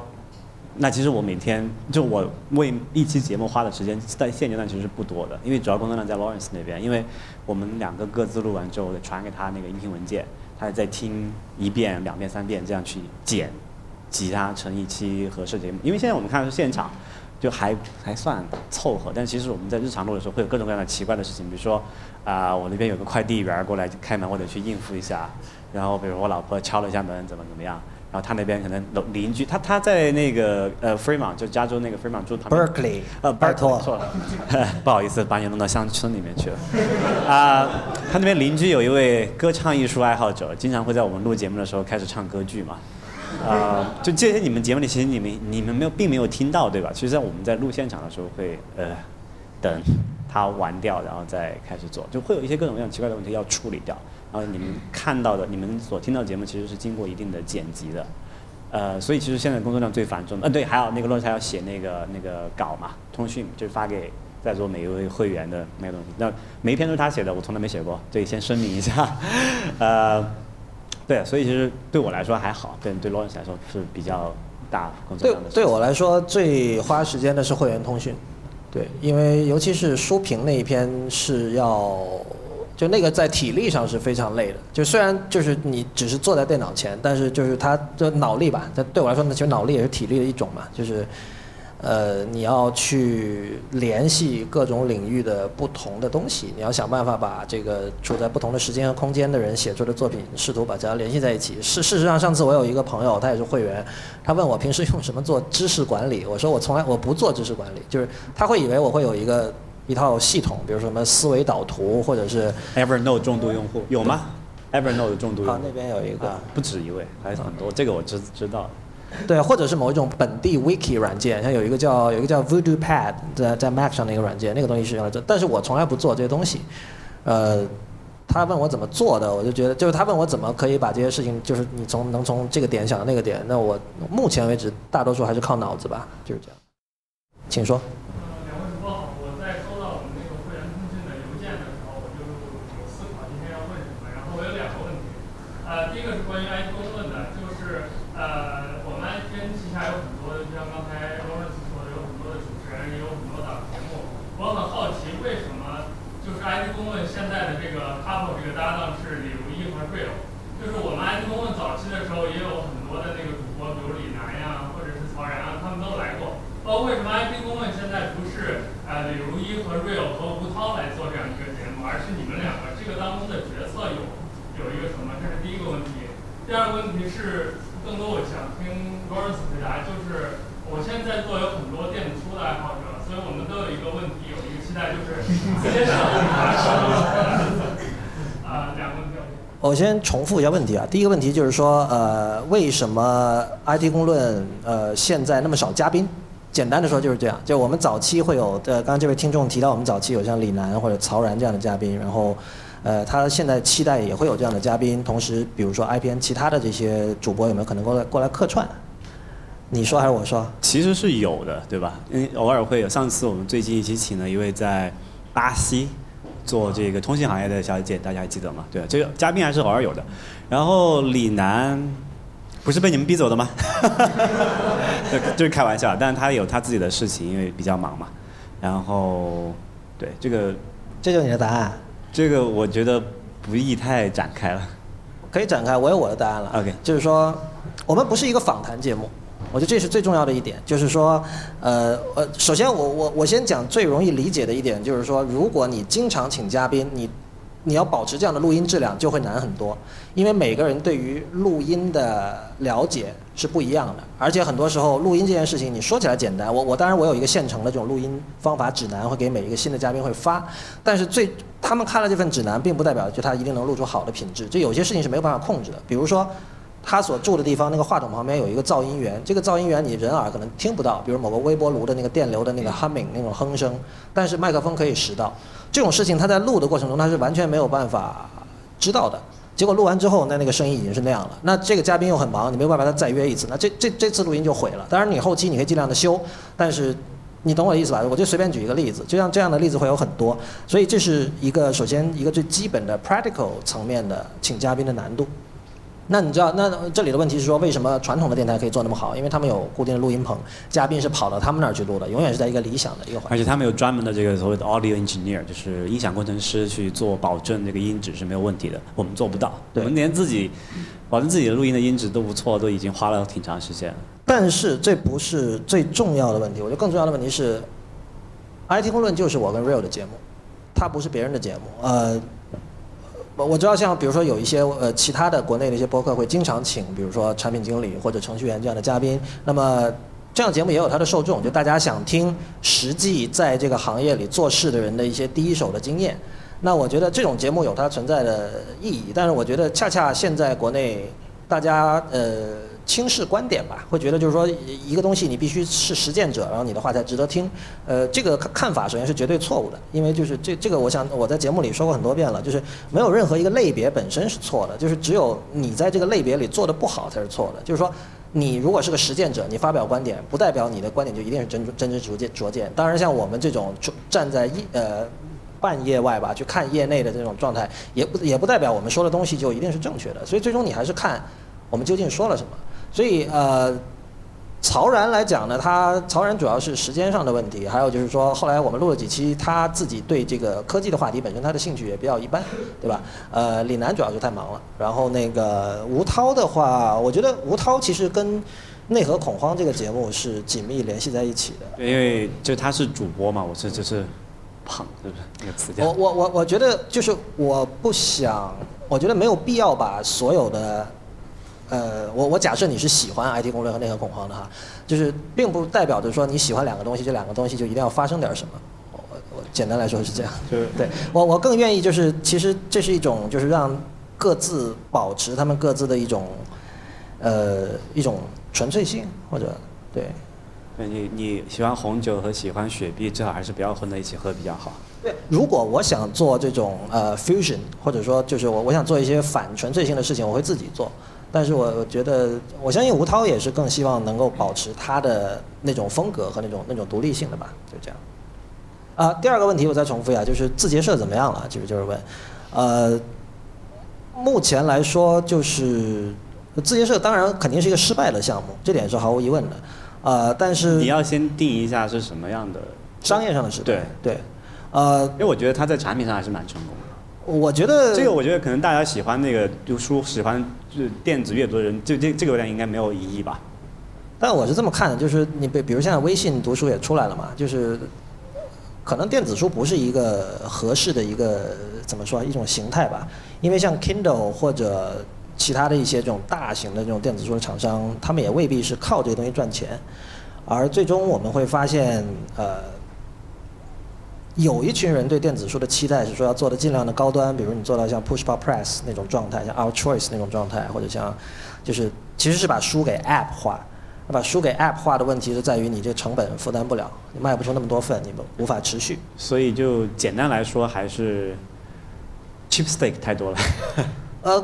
那其实我每天就我为一期节目花的时间在现阶段其实是不多的，因为主要工作量在 Lawrence 那边，因为我们两个各自录完之后传给他那个音频文件，他再听一遍、两遍、三遍这样去剪，集它成一期合适节目。因为现在我们看的是现场，就还算凑合，但其实我们在日常录的时候会有各种各样的奇怪的事情，比如说啊、我那边有个快递员过来开门，我得去应付一下，然后比如我老婆敲了一下门，怎么样。然后他那边可能邻居，他在那个Fremont， 就加州那个 Fremont 住旁边 Berkeley， Berkeley 错了，不好意思把你弄到乡村里面去了。啊、他那边邻居有一位歌唱艺术爱好者，经常会在我们录节目的时候开始唱歌剧嘛。就这些你们节目里其实你们并没有听到对吧？其实在我们在录现场的时候会等他完掉，然后再开始做，就会有一些各种各样奇怪的问题要处理掉。然后你们看到的、你们所听到的节目其实是经过一定的剪辑的，所以其实现在工作量最繁重的。对，还有那个洛杉要写那个稿嘛，通讯就是发给在座每一位会员的那个东西。那每一篇都是他写的，我从来没写过，对，先声明一下。对，所以其实对我来说还好，对洛杉来说是比较大工作量的。对我来说最花时间的是会员通讯，对，因为尤其是书评那一篇是要。就那个在体力上是非常累的，就虽然就是你只是坐在电脑前，但是就是它的脑力吧，但对我来说呢，其实脑力也是体力的一种嘛，就是你要去联系各种领域的不同的东西，你要想办法把这个处在不同的时间和空间的人写出的作品试图把它联系在一起。事实上上次我有一个朋友，他也是会员，他问我平时用什么做知识管理，我说我不做知识管理，就是他会以为我会有一套系统，比如说什么思维导图，或者是 Evernote 重度用户有吗 ？Evernote 重度用户、那边有一个，不止一位，还很多。这个我知道。对，或者是某一种本地 Wiki 软件，像有一个叫 Voodoo Pad， 在 Mac 上的一个软件，那个东西是用来做，但是我从来不做这些东西。他问我怎么做的，我就觉得就是他问我怎么可以把这些事情，就是你能从这个点想到那个点，那我目前为止大多数还是靠脑子吧，就是这样。请说。我先重复一下问题啊。第一个问题就是说，为什么 IT 公论现在那么少嘉宾？简单的说就是这样，就我们早期会有，刚刚这位听众提到我们早期有像李楠或者曹然这样的嘉宾，然后，他现在期待也会有这样的嘉宾。同时，比如说 IPN 其他的这些主播有没有可能过来客串？你说还是我说？其实是有的，对吧？因为偶尔会有。上次我们最近一期请了一位在巴西。做这个通信行业的小姐，大家还记得吗？对，这个嘉宾还是偶尔有的。然后李楠不是被你们逼走的吗？就是开玩笑，但是他有他自己的事情，因为比较忙嘛。然后，对这就是你的答案。这个我觉得不宜太展开了。可以展开，我有我的答案了。OK， 就是说我们不是一个访谈节目。我觉得这是最重要的一点，就是说，首先我先讲最容易理解的一点，就是说，如果你经常请嘉宾，你要保持这样的录音质量就会难很多，因为每个人对于录音的了解是不一样的，而且很多时候录音这件事情你说起来简单，我当然我有一个现成的这种录音方法指南会给每一个新的嘉宾会发，但是他们看了这份指南，并不代表就他一定能录出好的品质，就有些事情是没有办法控制的，比如说。他所住的地方，那个话筒旁边有一个噪音源，这个噪音源你人耳可能听不到，比如某个微波炉的那个电流的那个 humming 那种哼声，但是麦克风可以拾到。这种事情他在录的过程中他是完全没有办法知道的。结果录完之后，那个声音已经是那样了。那这个嘉宾又很忙，你没有办法再约一次，那这次录音就毁了。当然你后期你可以尽量的修，但是你懂我的意思吧？我就随便举一个例子，就像这样的例子会有很多，所以这是一个首先一个最基本的 practical 层面的请嘉宾的难度。那你知道，那这里的问题是说，为什么传统的电台可以做那么好？因为他们有固定的录音棚，嘉宾是跑到他们那儿去录的，永远是在一个理想的一个环境。而且他们有专门的这个所谓的 audio engineer， 就是音响工程师去做保证，这个音质是没有问题的。我们做不到，我们连自己保证自己的录音的音质都不错，都已经花了挺长时间了。但是这不是最重要的问题，我觉得更重要的问题是 ，IT 公论就是我跟 Real 的节目，它不是别人的节目。我知道，像比如说有一些其他的国内的一些播客会经常请，比如说产品经理或者程序员这样的嘉宾。那么这样节目也有它的受众，就大家想听实际在这个行业里做事的人的一些第一手的经验。那我觉得这种节目有它存在的意义，但是我觉得恰恰现在国内大家轻视观点吧，会觉得就是说一个东西你必须是实践者，然后你的话才值得听。这个看法首先是绝对错误的，因为就是这个，我想我在节目里说过很多遍了，就是没有任何一个类别本身是错的，就是只有你在这个类别里做的不好才是错的。就是说，你如果是个实践者，你发表观点，不代表你的观点就一定是真知灼见。当然，像我们这种站在半业外吧去看业内的这种状态，也不代表我们说的东西就一定是正确的。所以最终你还是看我们究竟说了什么。所以曹然来讲呢，曹然主要是时间上的问题，还有就是说后来我们录了几期，他自己对这个科技的话题本身他的兴趣也比较一般，对吧？李楠主要是太忙了，然后那个吴涛的话，我觉得吴涛其实跟内核恐慌这个节目是紧密联系在一起的，因为就他是主播嘛，我是就是胖，对不对？那个词叫我觉得就是我不想，我觉得没有必要把所有的。我假设你是喜欢 IT 公论和内核恐慌的哈，就是并不代表着说你喜欢两个东西，这两个东西就一定要发生点什么。我简单来说是这样。对，我更愿意就是，其实这是一种就是让各自保持他们各自的一种纯粹性，或者对。你喜欢红酒和喜欢雪碧，最好还是不要混在一起喝比较好。对，如果我想做这种fusion， 或者说就是我想做一些反纯粹性的事情，我会自己做。但是我觉得，我相信吴涛也是更希望能够保持他的那种风格和那种独立性的吧，就这样。第二个问题我再重复一下，就是字节社怎么样了？就是问，目前来说，就是字节社当然肯定是一个失败的项目，这点是毫无疑问的。但是你要先定一下是什么样的商业上的失败。对，因为我觉得他在产品上还是蛮成功的。我觉得这个，我觉得可能大家喜欢那个读书、喜欢电子阅读的人，这个量应该没有疑义吧？但我是这么看的，就是你比如现在微信读书也出来了嘛，就是可能电子书不是一个合适的一个怎么说一种形态吧？因为像 Kindle 或者其他的一些这种大型的这种电子书的厂商，他们也未必是靠这个东西赚钱，而最终我们会发现，有一群人对电子书的期待是说要做的尽量的高端，比如你做到像 Push Pop Press 那种状态，像 Our Choice 那种状态，或者像就是其实是把书给 App 化。把书给 App 化的问题是在于你这成本负担不了，你卖不出那么多份，你无法持续。所以就简单来说，还是 cheapskate 太多了。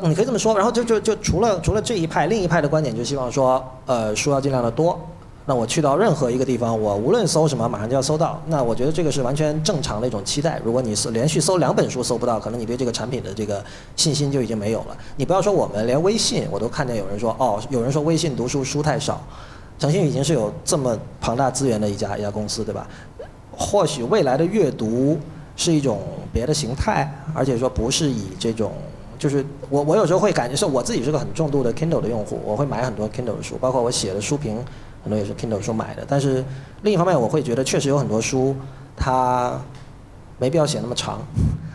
你可以这么说。然后就除了这一派，另一派的观点就希望说，书要尽量的多。那我去到任何一个地方，我无论搜什么，马上就要搜到。那我觉得这个是完全正常的一种期待。如果你是连续搜2本书搜不到，可能你对这个产品的这个信心就已经没有了。你不要说我们，连微信我都看见有人说，有人说微信读书太少。腾讯已经是有这么庞大资源的一家公司，对吧？或许未来的阅读是一种别的形态，而且说不是以这种。就是我有时候会感觉是我自己是个很重度的 Kindle 的用户，我会买很多 Kindle 的书，包括我写的书评很多也是 Kindle 书买的。但是另一方面，我会觉得确实有很多书它没必要写那么长，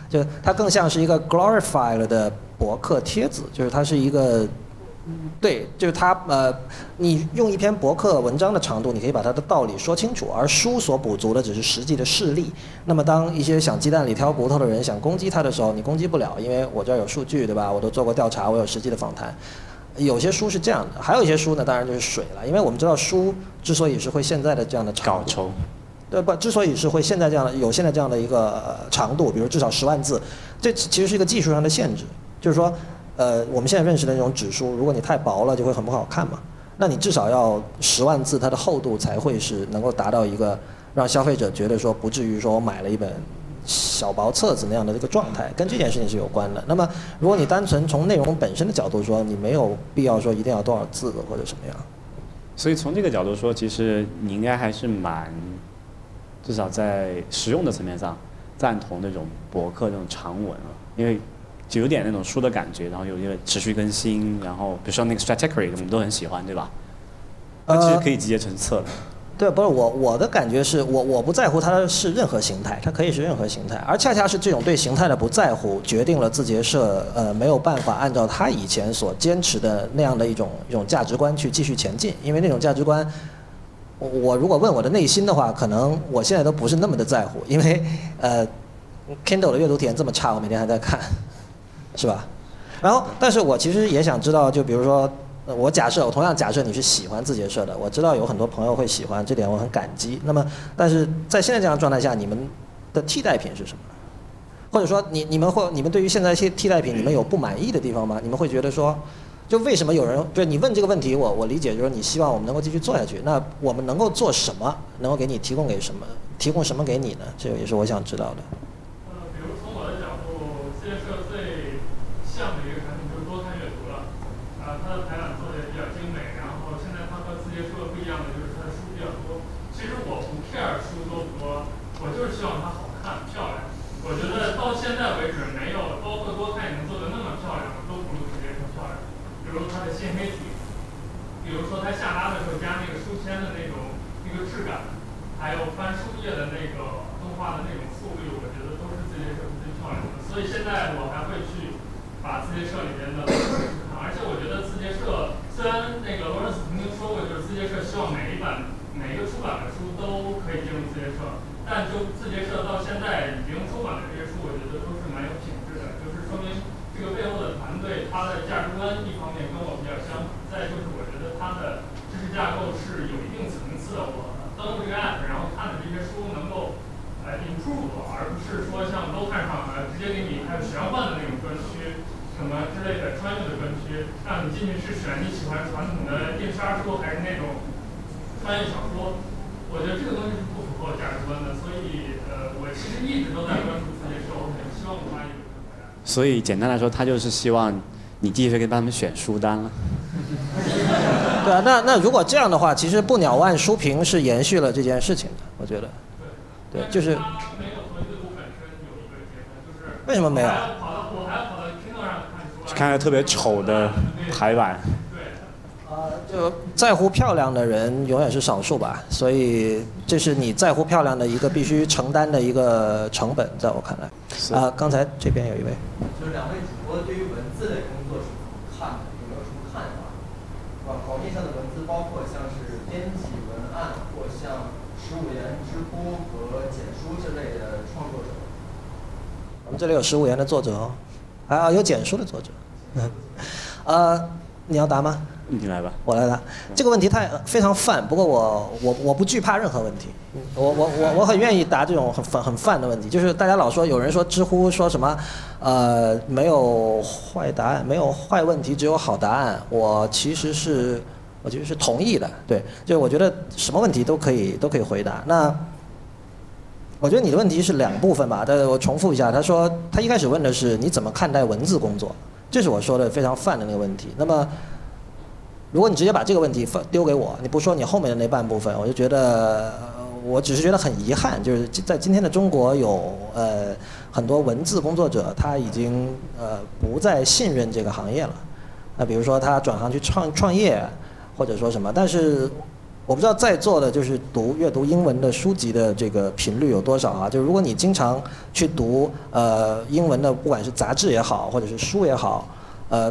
就它更像是一个 glorified 的博客帖子，就是它是一个对，就是它你用一篇博客文章的长度，你可以把它的道理说清楚，而书所补足的只是实际的事例。那么，当一些想鸡蛋里挑骨头的人想攻击它的时候，你攻击不了，因为我这儿有数据，对吧？我都做过调查，我有实际的访谈。有些书是这样的，还有一些书呢，当然就是水了，因为我们知道书之所以是会现在的这样的长度，对吧？之所以是会现在这样的有现在这样的一个长度，比如至少10万字，这其实是一个技术上的限制，就是说。我们现在认识的那种纸书，如果你太薄了，就会很不好看嘛。那你至少要10万字，它的厚度才会是能够达到一个让消费者觉得说不至于说我买了一本小薄册子那样的这个状态，跟这件事情是有关的。那么如果你单纯从内容本身的角度说，你没有必要说一定要多少字或者什么样。所以从这个角度说，其实你应该还是蛮，至少在实用的层面上赞同那种博客那种长文了，因为就有点那种书的感觉，然后有一个持续更新，然后比如说那个 strategy 我们都很喜欢，对吧？它其实可以集结成册的。对，不是我的感觉是我不在乎它是任何形态，它可以是任何形态，而恰恰是这种对形态的不在乎，决定了字节社没有办法按照它以前所坚持的那样的一种价值观去继续前进，因为那种价值观。我如果问我的内心的话，可能我现在都不是那么的在乎，因为Kindle 的阅读体验这么差，我每天还在看，是吧？然后，但是我其实也想知道，就比如说，我同样假设你是喜欢字节社的，我知道有很多朋友会喜欢，这点我很感激。那么，但是在现在这样的状态下，你们的替代品是什么？或者说，你们对于现在一些替代品，你们有不满意的地方吗？你们会觉得说？就为什么有人对你问这个问题，我理解就是你希望我们能够继续做下去，那我们能够做什么，能够给你提供什么给你呢？这也是我想知道的。比如从我的角度，字节社最像的一个产品就是多看阅读了，它的排版做的也比较精美，然后现在它和字节社不一样的就是它的书比较多。其实我不 care 书多不多，我就是希望它好看漂亮。我觉得到现在为止没有包括多看也能做得那么漂亮，都不如字节社漂亮。比如它的线黑体，比如说它下拉的时候加那个书签的那个质感，还有翻书页的那个动画的那种速率，我觉得都是字节社最漂亮的。所以现在我还会去把字节社里面的而且我觉得字节社虽然那个罗斯曾经说过，就是字节社希望每一个出版的书都可以进入字节社，但就字节社到现在已经出版的这些书，我觉得都是蛮有品质的，就是说明。这个背后的团队，它的价值观一方面跟我比较相符，再就是我觉得它的知识架构是有一定层次的。我登录这个 app， 然后看的这些书能够improve， 而不是说像都看上直接给你还有玄幻的那种专区，什么之类的穿越的专区，让你进去去选你喜欢传统的印刷书还是那种穿越小说。我觉得这个东西是不符合我价值观的，所以我其实一直都在关注字节社，我很希望我把有。所以简单来说，他就是希望你继续给他们选书单了。对啊，那如果这样的话，其实不鸟万书评是延续了这件事情的，我觉得。对。对，就是。没有和阅读本身有一个结合，就是。为什么没有？我还要跑到Kindle上看书。看着特别丑的排版。对。就在乎漂亮的人永远是少数吧，所以这是你在乎漂亮的一个必须承担的一个成本，在我看来。刚才这边有一位，就是两位主播对于文字的工作是怎么看的？有没有什么看法？是吧？稿面上的文字包括像是编辑文案，或像15言直播和简书之类的创作者。我们这里有15言的作者哦，啊，有简书的作者。你要答吗？你来吧，我来答。这个问题非常泛，不过我不惧怕任何问题，我很愿意答这种很泛的问题。就是大家老说，有人说知乎说什么，没有坏答案，没有坏问题，只有好答案。我其实是同意的，对，就是我觉得什么问题都可以回答。那我觉得你的问题是两部分吧，但是我重复一下，他说他一开始问的是你怎么看待文字工作，这是我说的非常泛的那个问题。那么。如果你直接把这个问题丢给我，你不说你后面的那半部分，我就觉得，我只是觉得很遗憾，就是在今天的中国有很多文字工作者，他已经不再信任这个行业了。那比如说他转行去创业，或者说什么，但是我不知道在座的就是阅读英文的书籍的这个频率有多少啊？就是如果你经常去读英文的，不管是杂志也好，或者是书也好。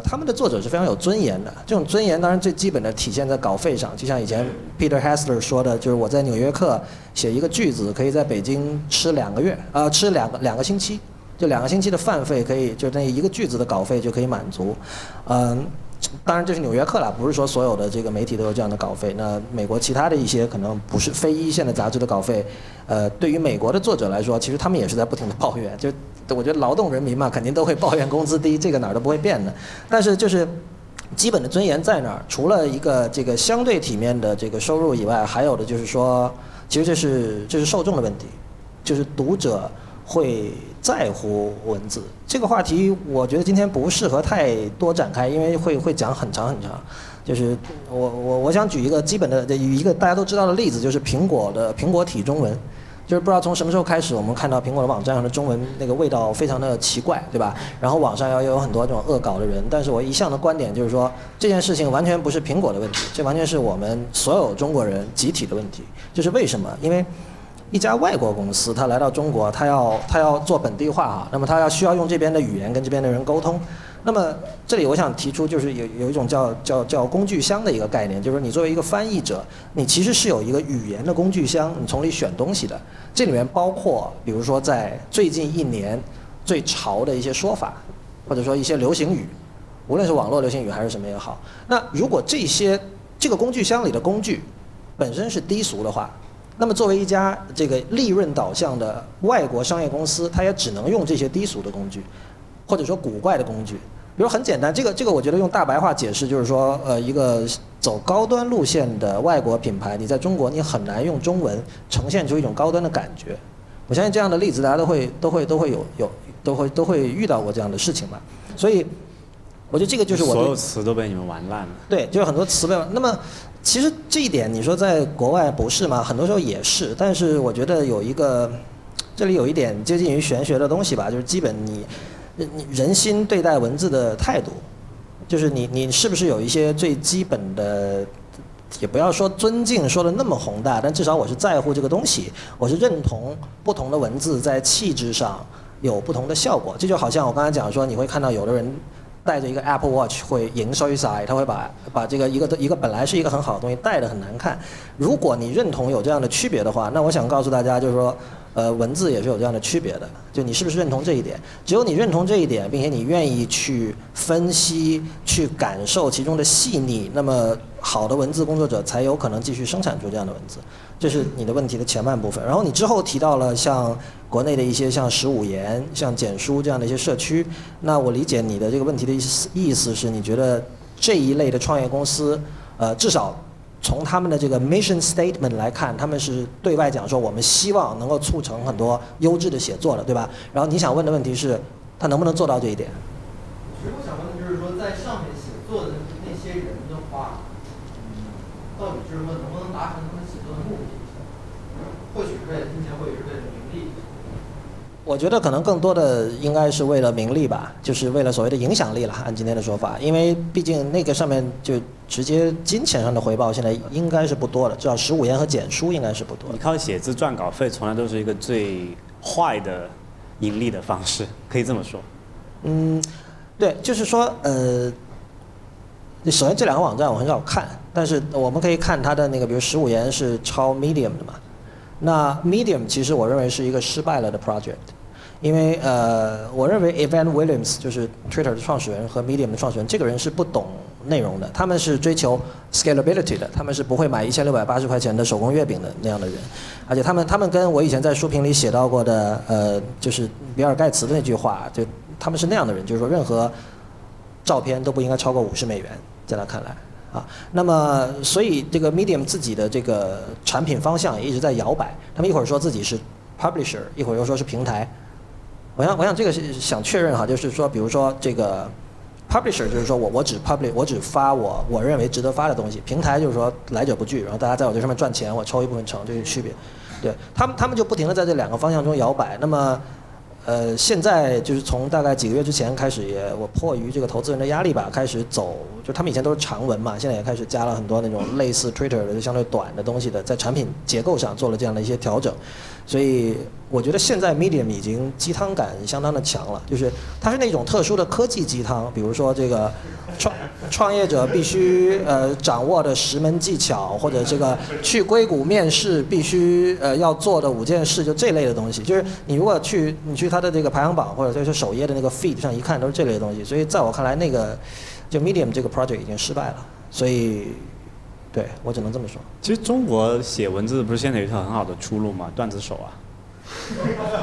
他们的作者是非常有尊严的，这种尊严当然最基本的体现在稿费上，就像以前 Peter Hessler 说的，就是我在纽约客写一个句子，可以在北京吃两个星期，就2个星期的饭费可以，就那一个句子的稿费就可以满足。当然这是纽约客啦，不是说所有的这个媒体都有这样的稿费。那美国其他的一些可能不是非一线的杂志的稿费，对于美国的作者来说，其实他们也是在不停的抱怨，就。我觉得劳动人民嘛，肯定都会抱怨工资低，这个哪儿都不会变的。但是就是基本的尊严在那儿，除了一个这个相对体面的这个收入以外，还有的就是说其实这是受众的问题，就是读者会在乎文字。这个话题我觉得今天不适合太多展开，因为会讲很长很长。就是我想举一个基本的一个大家都知道的例子，就是苹果体中文。就是不知道从什么时候开始，我们看到苹果的网站上的中文那个味道非常的奇怪，对吧？然后网上要有很多这种恶搞的人，但是我一向的观点就是说，这件事情完全不是苹果的问题，这完全是我们所有中国人集体的问题。这是为什么？因为一家外国公司他来到中国，他要做本地化啊，那么他要需要用这边的语言跟这边的人沟通。那么这里我想提出，就是有一种叫工具箱的一个概念，就是你作为一个翻译者，你其实是有一个语言的工具箱，你从里选东西的。这里面包括比如说在最近一年最潮的一些说法，或者说一些流行语，无论是网络流行语还是什么也好。那如果这个工具箱里的工具本身是低俗的话，那么作为一家这个利润导向的外国商业公司，它也只能用这些低俗的工具，或者说古怪的工具。比如很简单，这个我觉得用大白话解释就是说，一个走高端路线的外国品牌，你在中国你很难用中文呈现出一种高端的感觉。我相信这样的例子大家都会都会遇到过这样的事情嘛。所以我觉得这个就是我所有词都被你们玩烂了。对，就是很多词被玩。那么其实这一点你说在国外不是吗？很多时候也是，但是我觉得有一个这里有一点接近于玄学的东西吧，就是基本你人心对待文字的态度，就是你是不是有一些最基本的，也不要说尊敬说的那么宏大，但至少我是在乎这个东西，我是认同不同的文字在气质上有不同的效果。这就好像我刚才讲说，你会看到有的人带着一个 Apple Watch 会迎衰晒，他会把这个一个本来是一个很好的东西带得很难看。如果你认同有这样的区别的话，那我想告诉大家就是说，文字也是有这样的区别的，就你是不是认同这一点？只有你认同这一点，并且你愿意去分析、去感受其中的细腻，那么好的文字工作者才有可能继续生产出这样的文字。这是你的问题的前半部分。然后你之后提到了像国内的一些像十五言、像简书这样的一些社区，那我理解你的这个问题的意思是，你觉得这一类的创业公司，至少从他们的这个 mission statement 来看，他们是对外讲说我们希望能够促成很多优质的写作的，对吧？然后你想问的问题是，他能不能做到这一点？其实我想问的就是说，在上面写作的那些人的话，到底就是说能不能达成他们写作的目的？或许是为了金钱，或许是为了名利。我觉得可能更多的应该是为了名利吧，就是为了所谓的影响力了。按今天的说法，因为毕竟那个上面就直接金钱上的回报现在应该是不多了，至少十五言和简书应该是不多了。你靠写字赚稿费，从来都是一个最坏的盈利的方式，可以这么说。嗯，对，就是说，首先这两个网站我很少看，但是我们可以看它的那个，比如十五言是抄 Medium 的嘛，那 Medium 其实我认为是一个失败了的 project。因为我认为 Evan Williams 就是 Twitter 的创始人和 Medium 的创始人，这个人是不懂内容的，他们是追求 scalability 的，他们是不会买1680块钱的手工月饼的那样的人，而且他们跟我以前在书评里写到过的就是比尔盖茨的那句话，就他们是那样的人，就是说任何照片都不应该超过$50，在他看来。啊，那么所以这个 Medium 自己的这个产品方向也一直在摇摆，他们一会儿说自己是 publisher， 一会儿又说是平台。我想这个是想确认哈，就是说，比如说这个 publisher 就是说我只 publish， 我只发我认为值得发的东西。平台就是说来者不拒，然后大家在我这上面赚钱，我抽一部分成，这是区别。对，他们就不停地在这两个方向中摇摆。那么，现在就是从大概几个月之前开始也，我迫于这个投资人的压力吧，开始走，就他们以前都是长文嘛，现在也开始加了很多那种类似 Twitter 的就相对短的东西的，在产品结构上做了这样的一些调整。所以我觉得现在 Medium 已经鸡汤感相当的强了，就是它是那种特殊的科技鸡汤，比如说这个创业者必须掌握的10门技巧，或者这个去硅谷面试必须要做的5件事，就这类的东西。就是你如果你去它的这个排行榜或者是首页的那个 feed 上一看，都是这类的东西。所以在我看来，那个就 Medium 这个 project 已经失败了。所以。对，我只能这么说。其实中国写文字不是现在有一条很好的出路吗？段子手啊，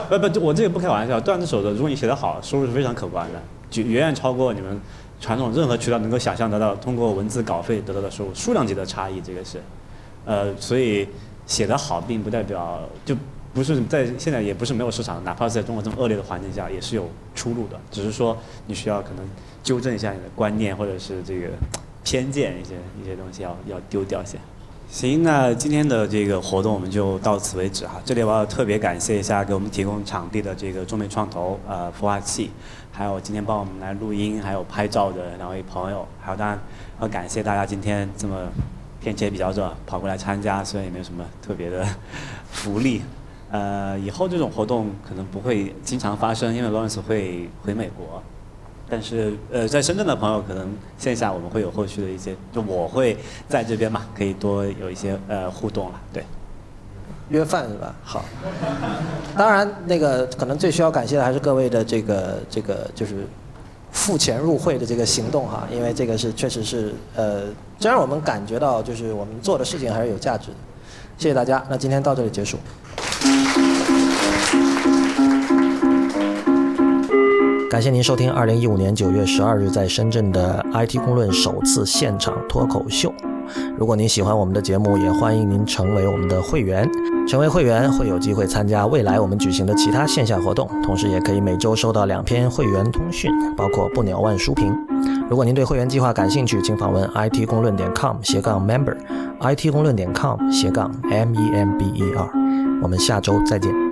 不，我这个不开玩笑。段子手的，如果你写得好，收入是非常可观的，就远远超过你们传统任何渠道能够想象得到，通过文字稿费得到的收入，数量级的差异，这个是。所以写得好并不代表就不是在现在也不是没有市场，哪怕是在中国这么恶劣的环境下也是有出路的，只是说你需要可能纠正一下你的观念或者是这个偏见一些东西要丢掉些。行，那今天的这个活动我们就到此为止哈。这里我要特别感谢一下给我们提供场地的这个中美创投孵化器，还有今天帮我们来录音还有拍照的两位朋友，还有当然要感谢大家今天这么天气也比较热跑过来参加，虽然也没有什么特别的福利。以后这种活动可能不会经常发生，因为 Lawrence 会回美国。但是在深圳的朋友可能线下我们会有后续的一些，就我会在这边嘛，可以多有一些互动了。对，约饭是吧？好。当然，那个可能最需要感谢的还是各位的这个就是付钱入会的这个行动哈，因为这个是确实是这让我们感觉到就是我们做的事情还是有价值的。谢谢大家，那今天到这里结束。感谢您收听2015年9月12日在深圳的 IT 公论首次现场脱口秀。如果您喜欢我们的节目，也欢迎您成为我们的会员。成为会员会有机会参加未来我们举行的其他线下活动，同时也可以每周收到2篇会员通讯，包括不鸟万书评。如果您对会员计划感兴趣，请访问 itkonglun.com/member，itkonglun.com/member。我们下周再见。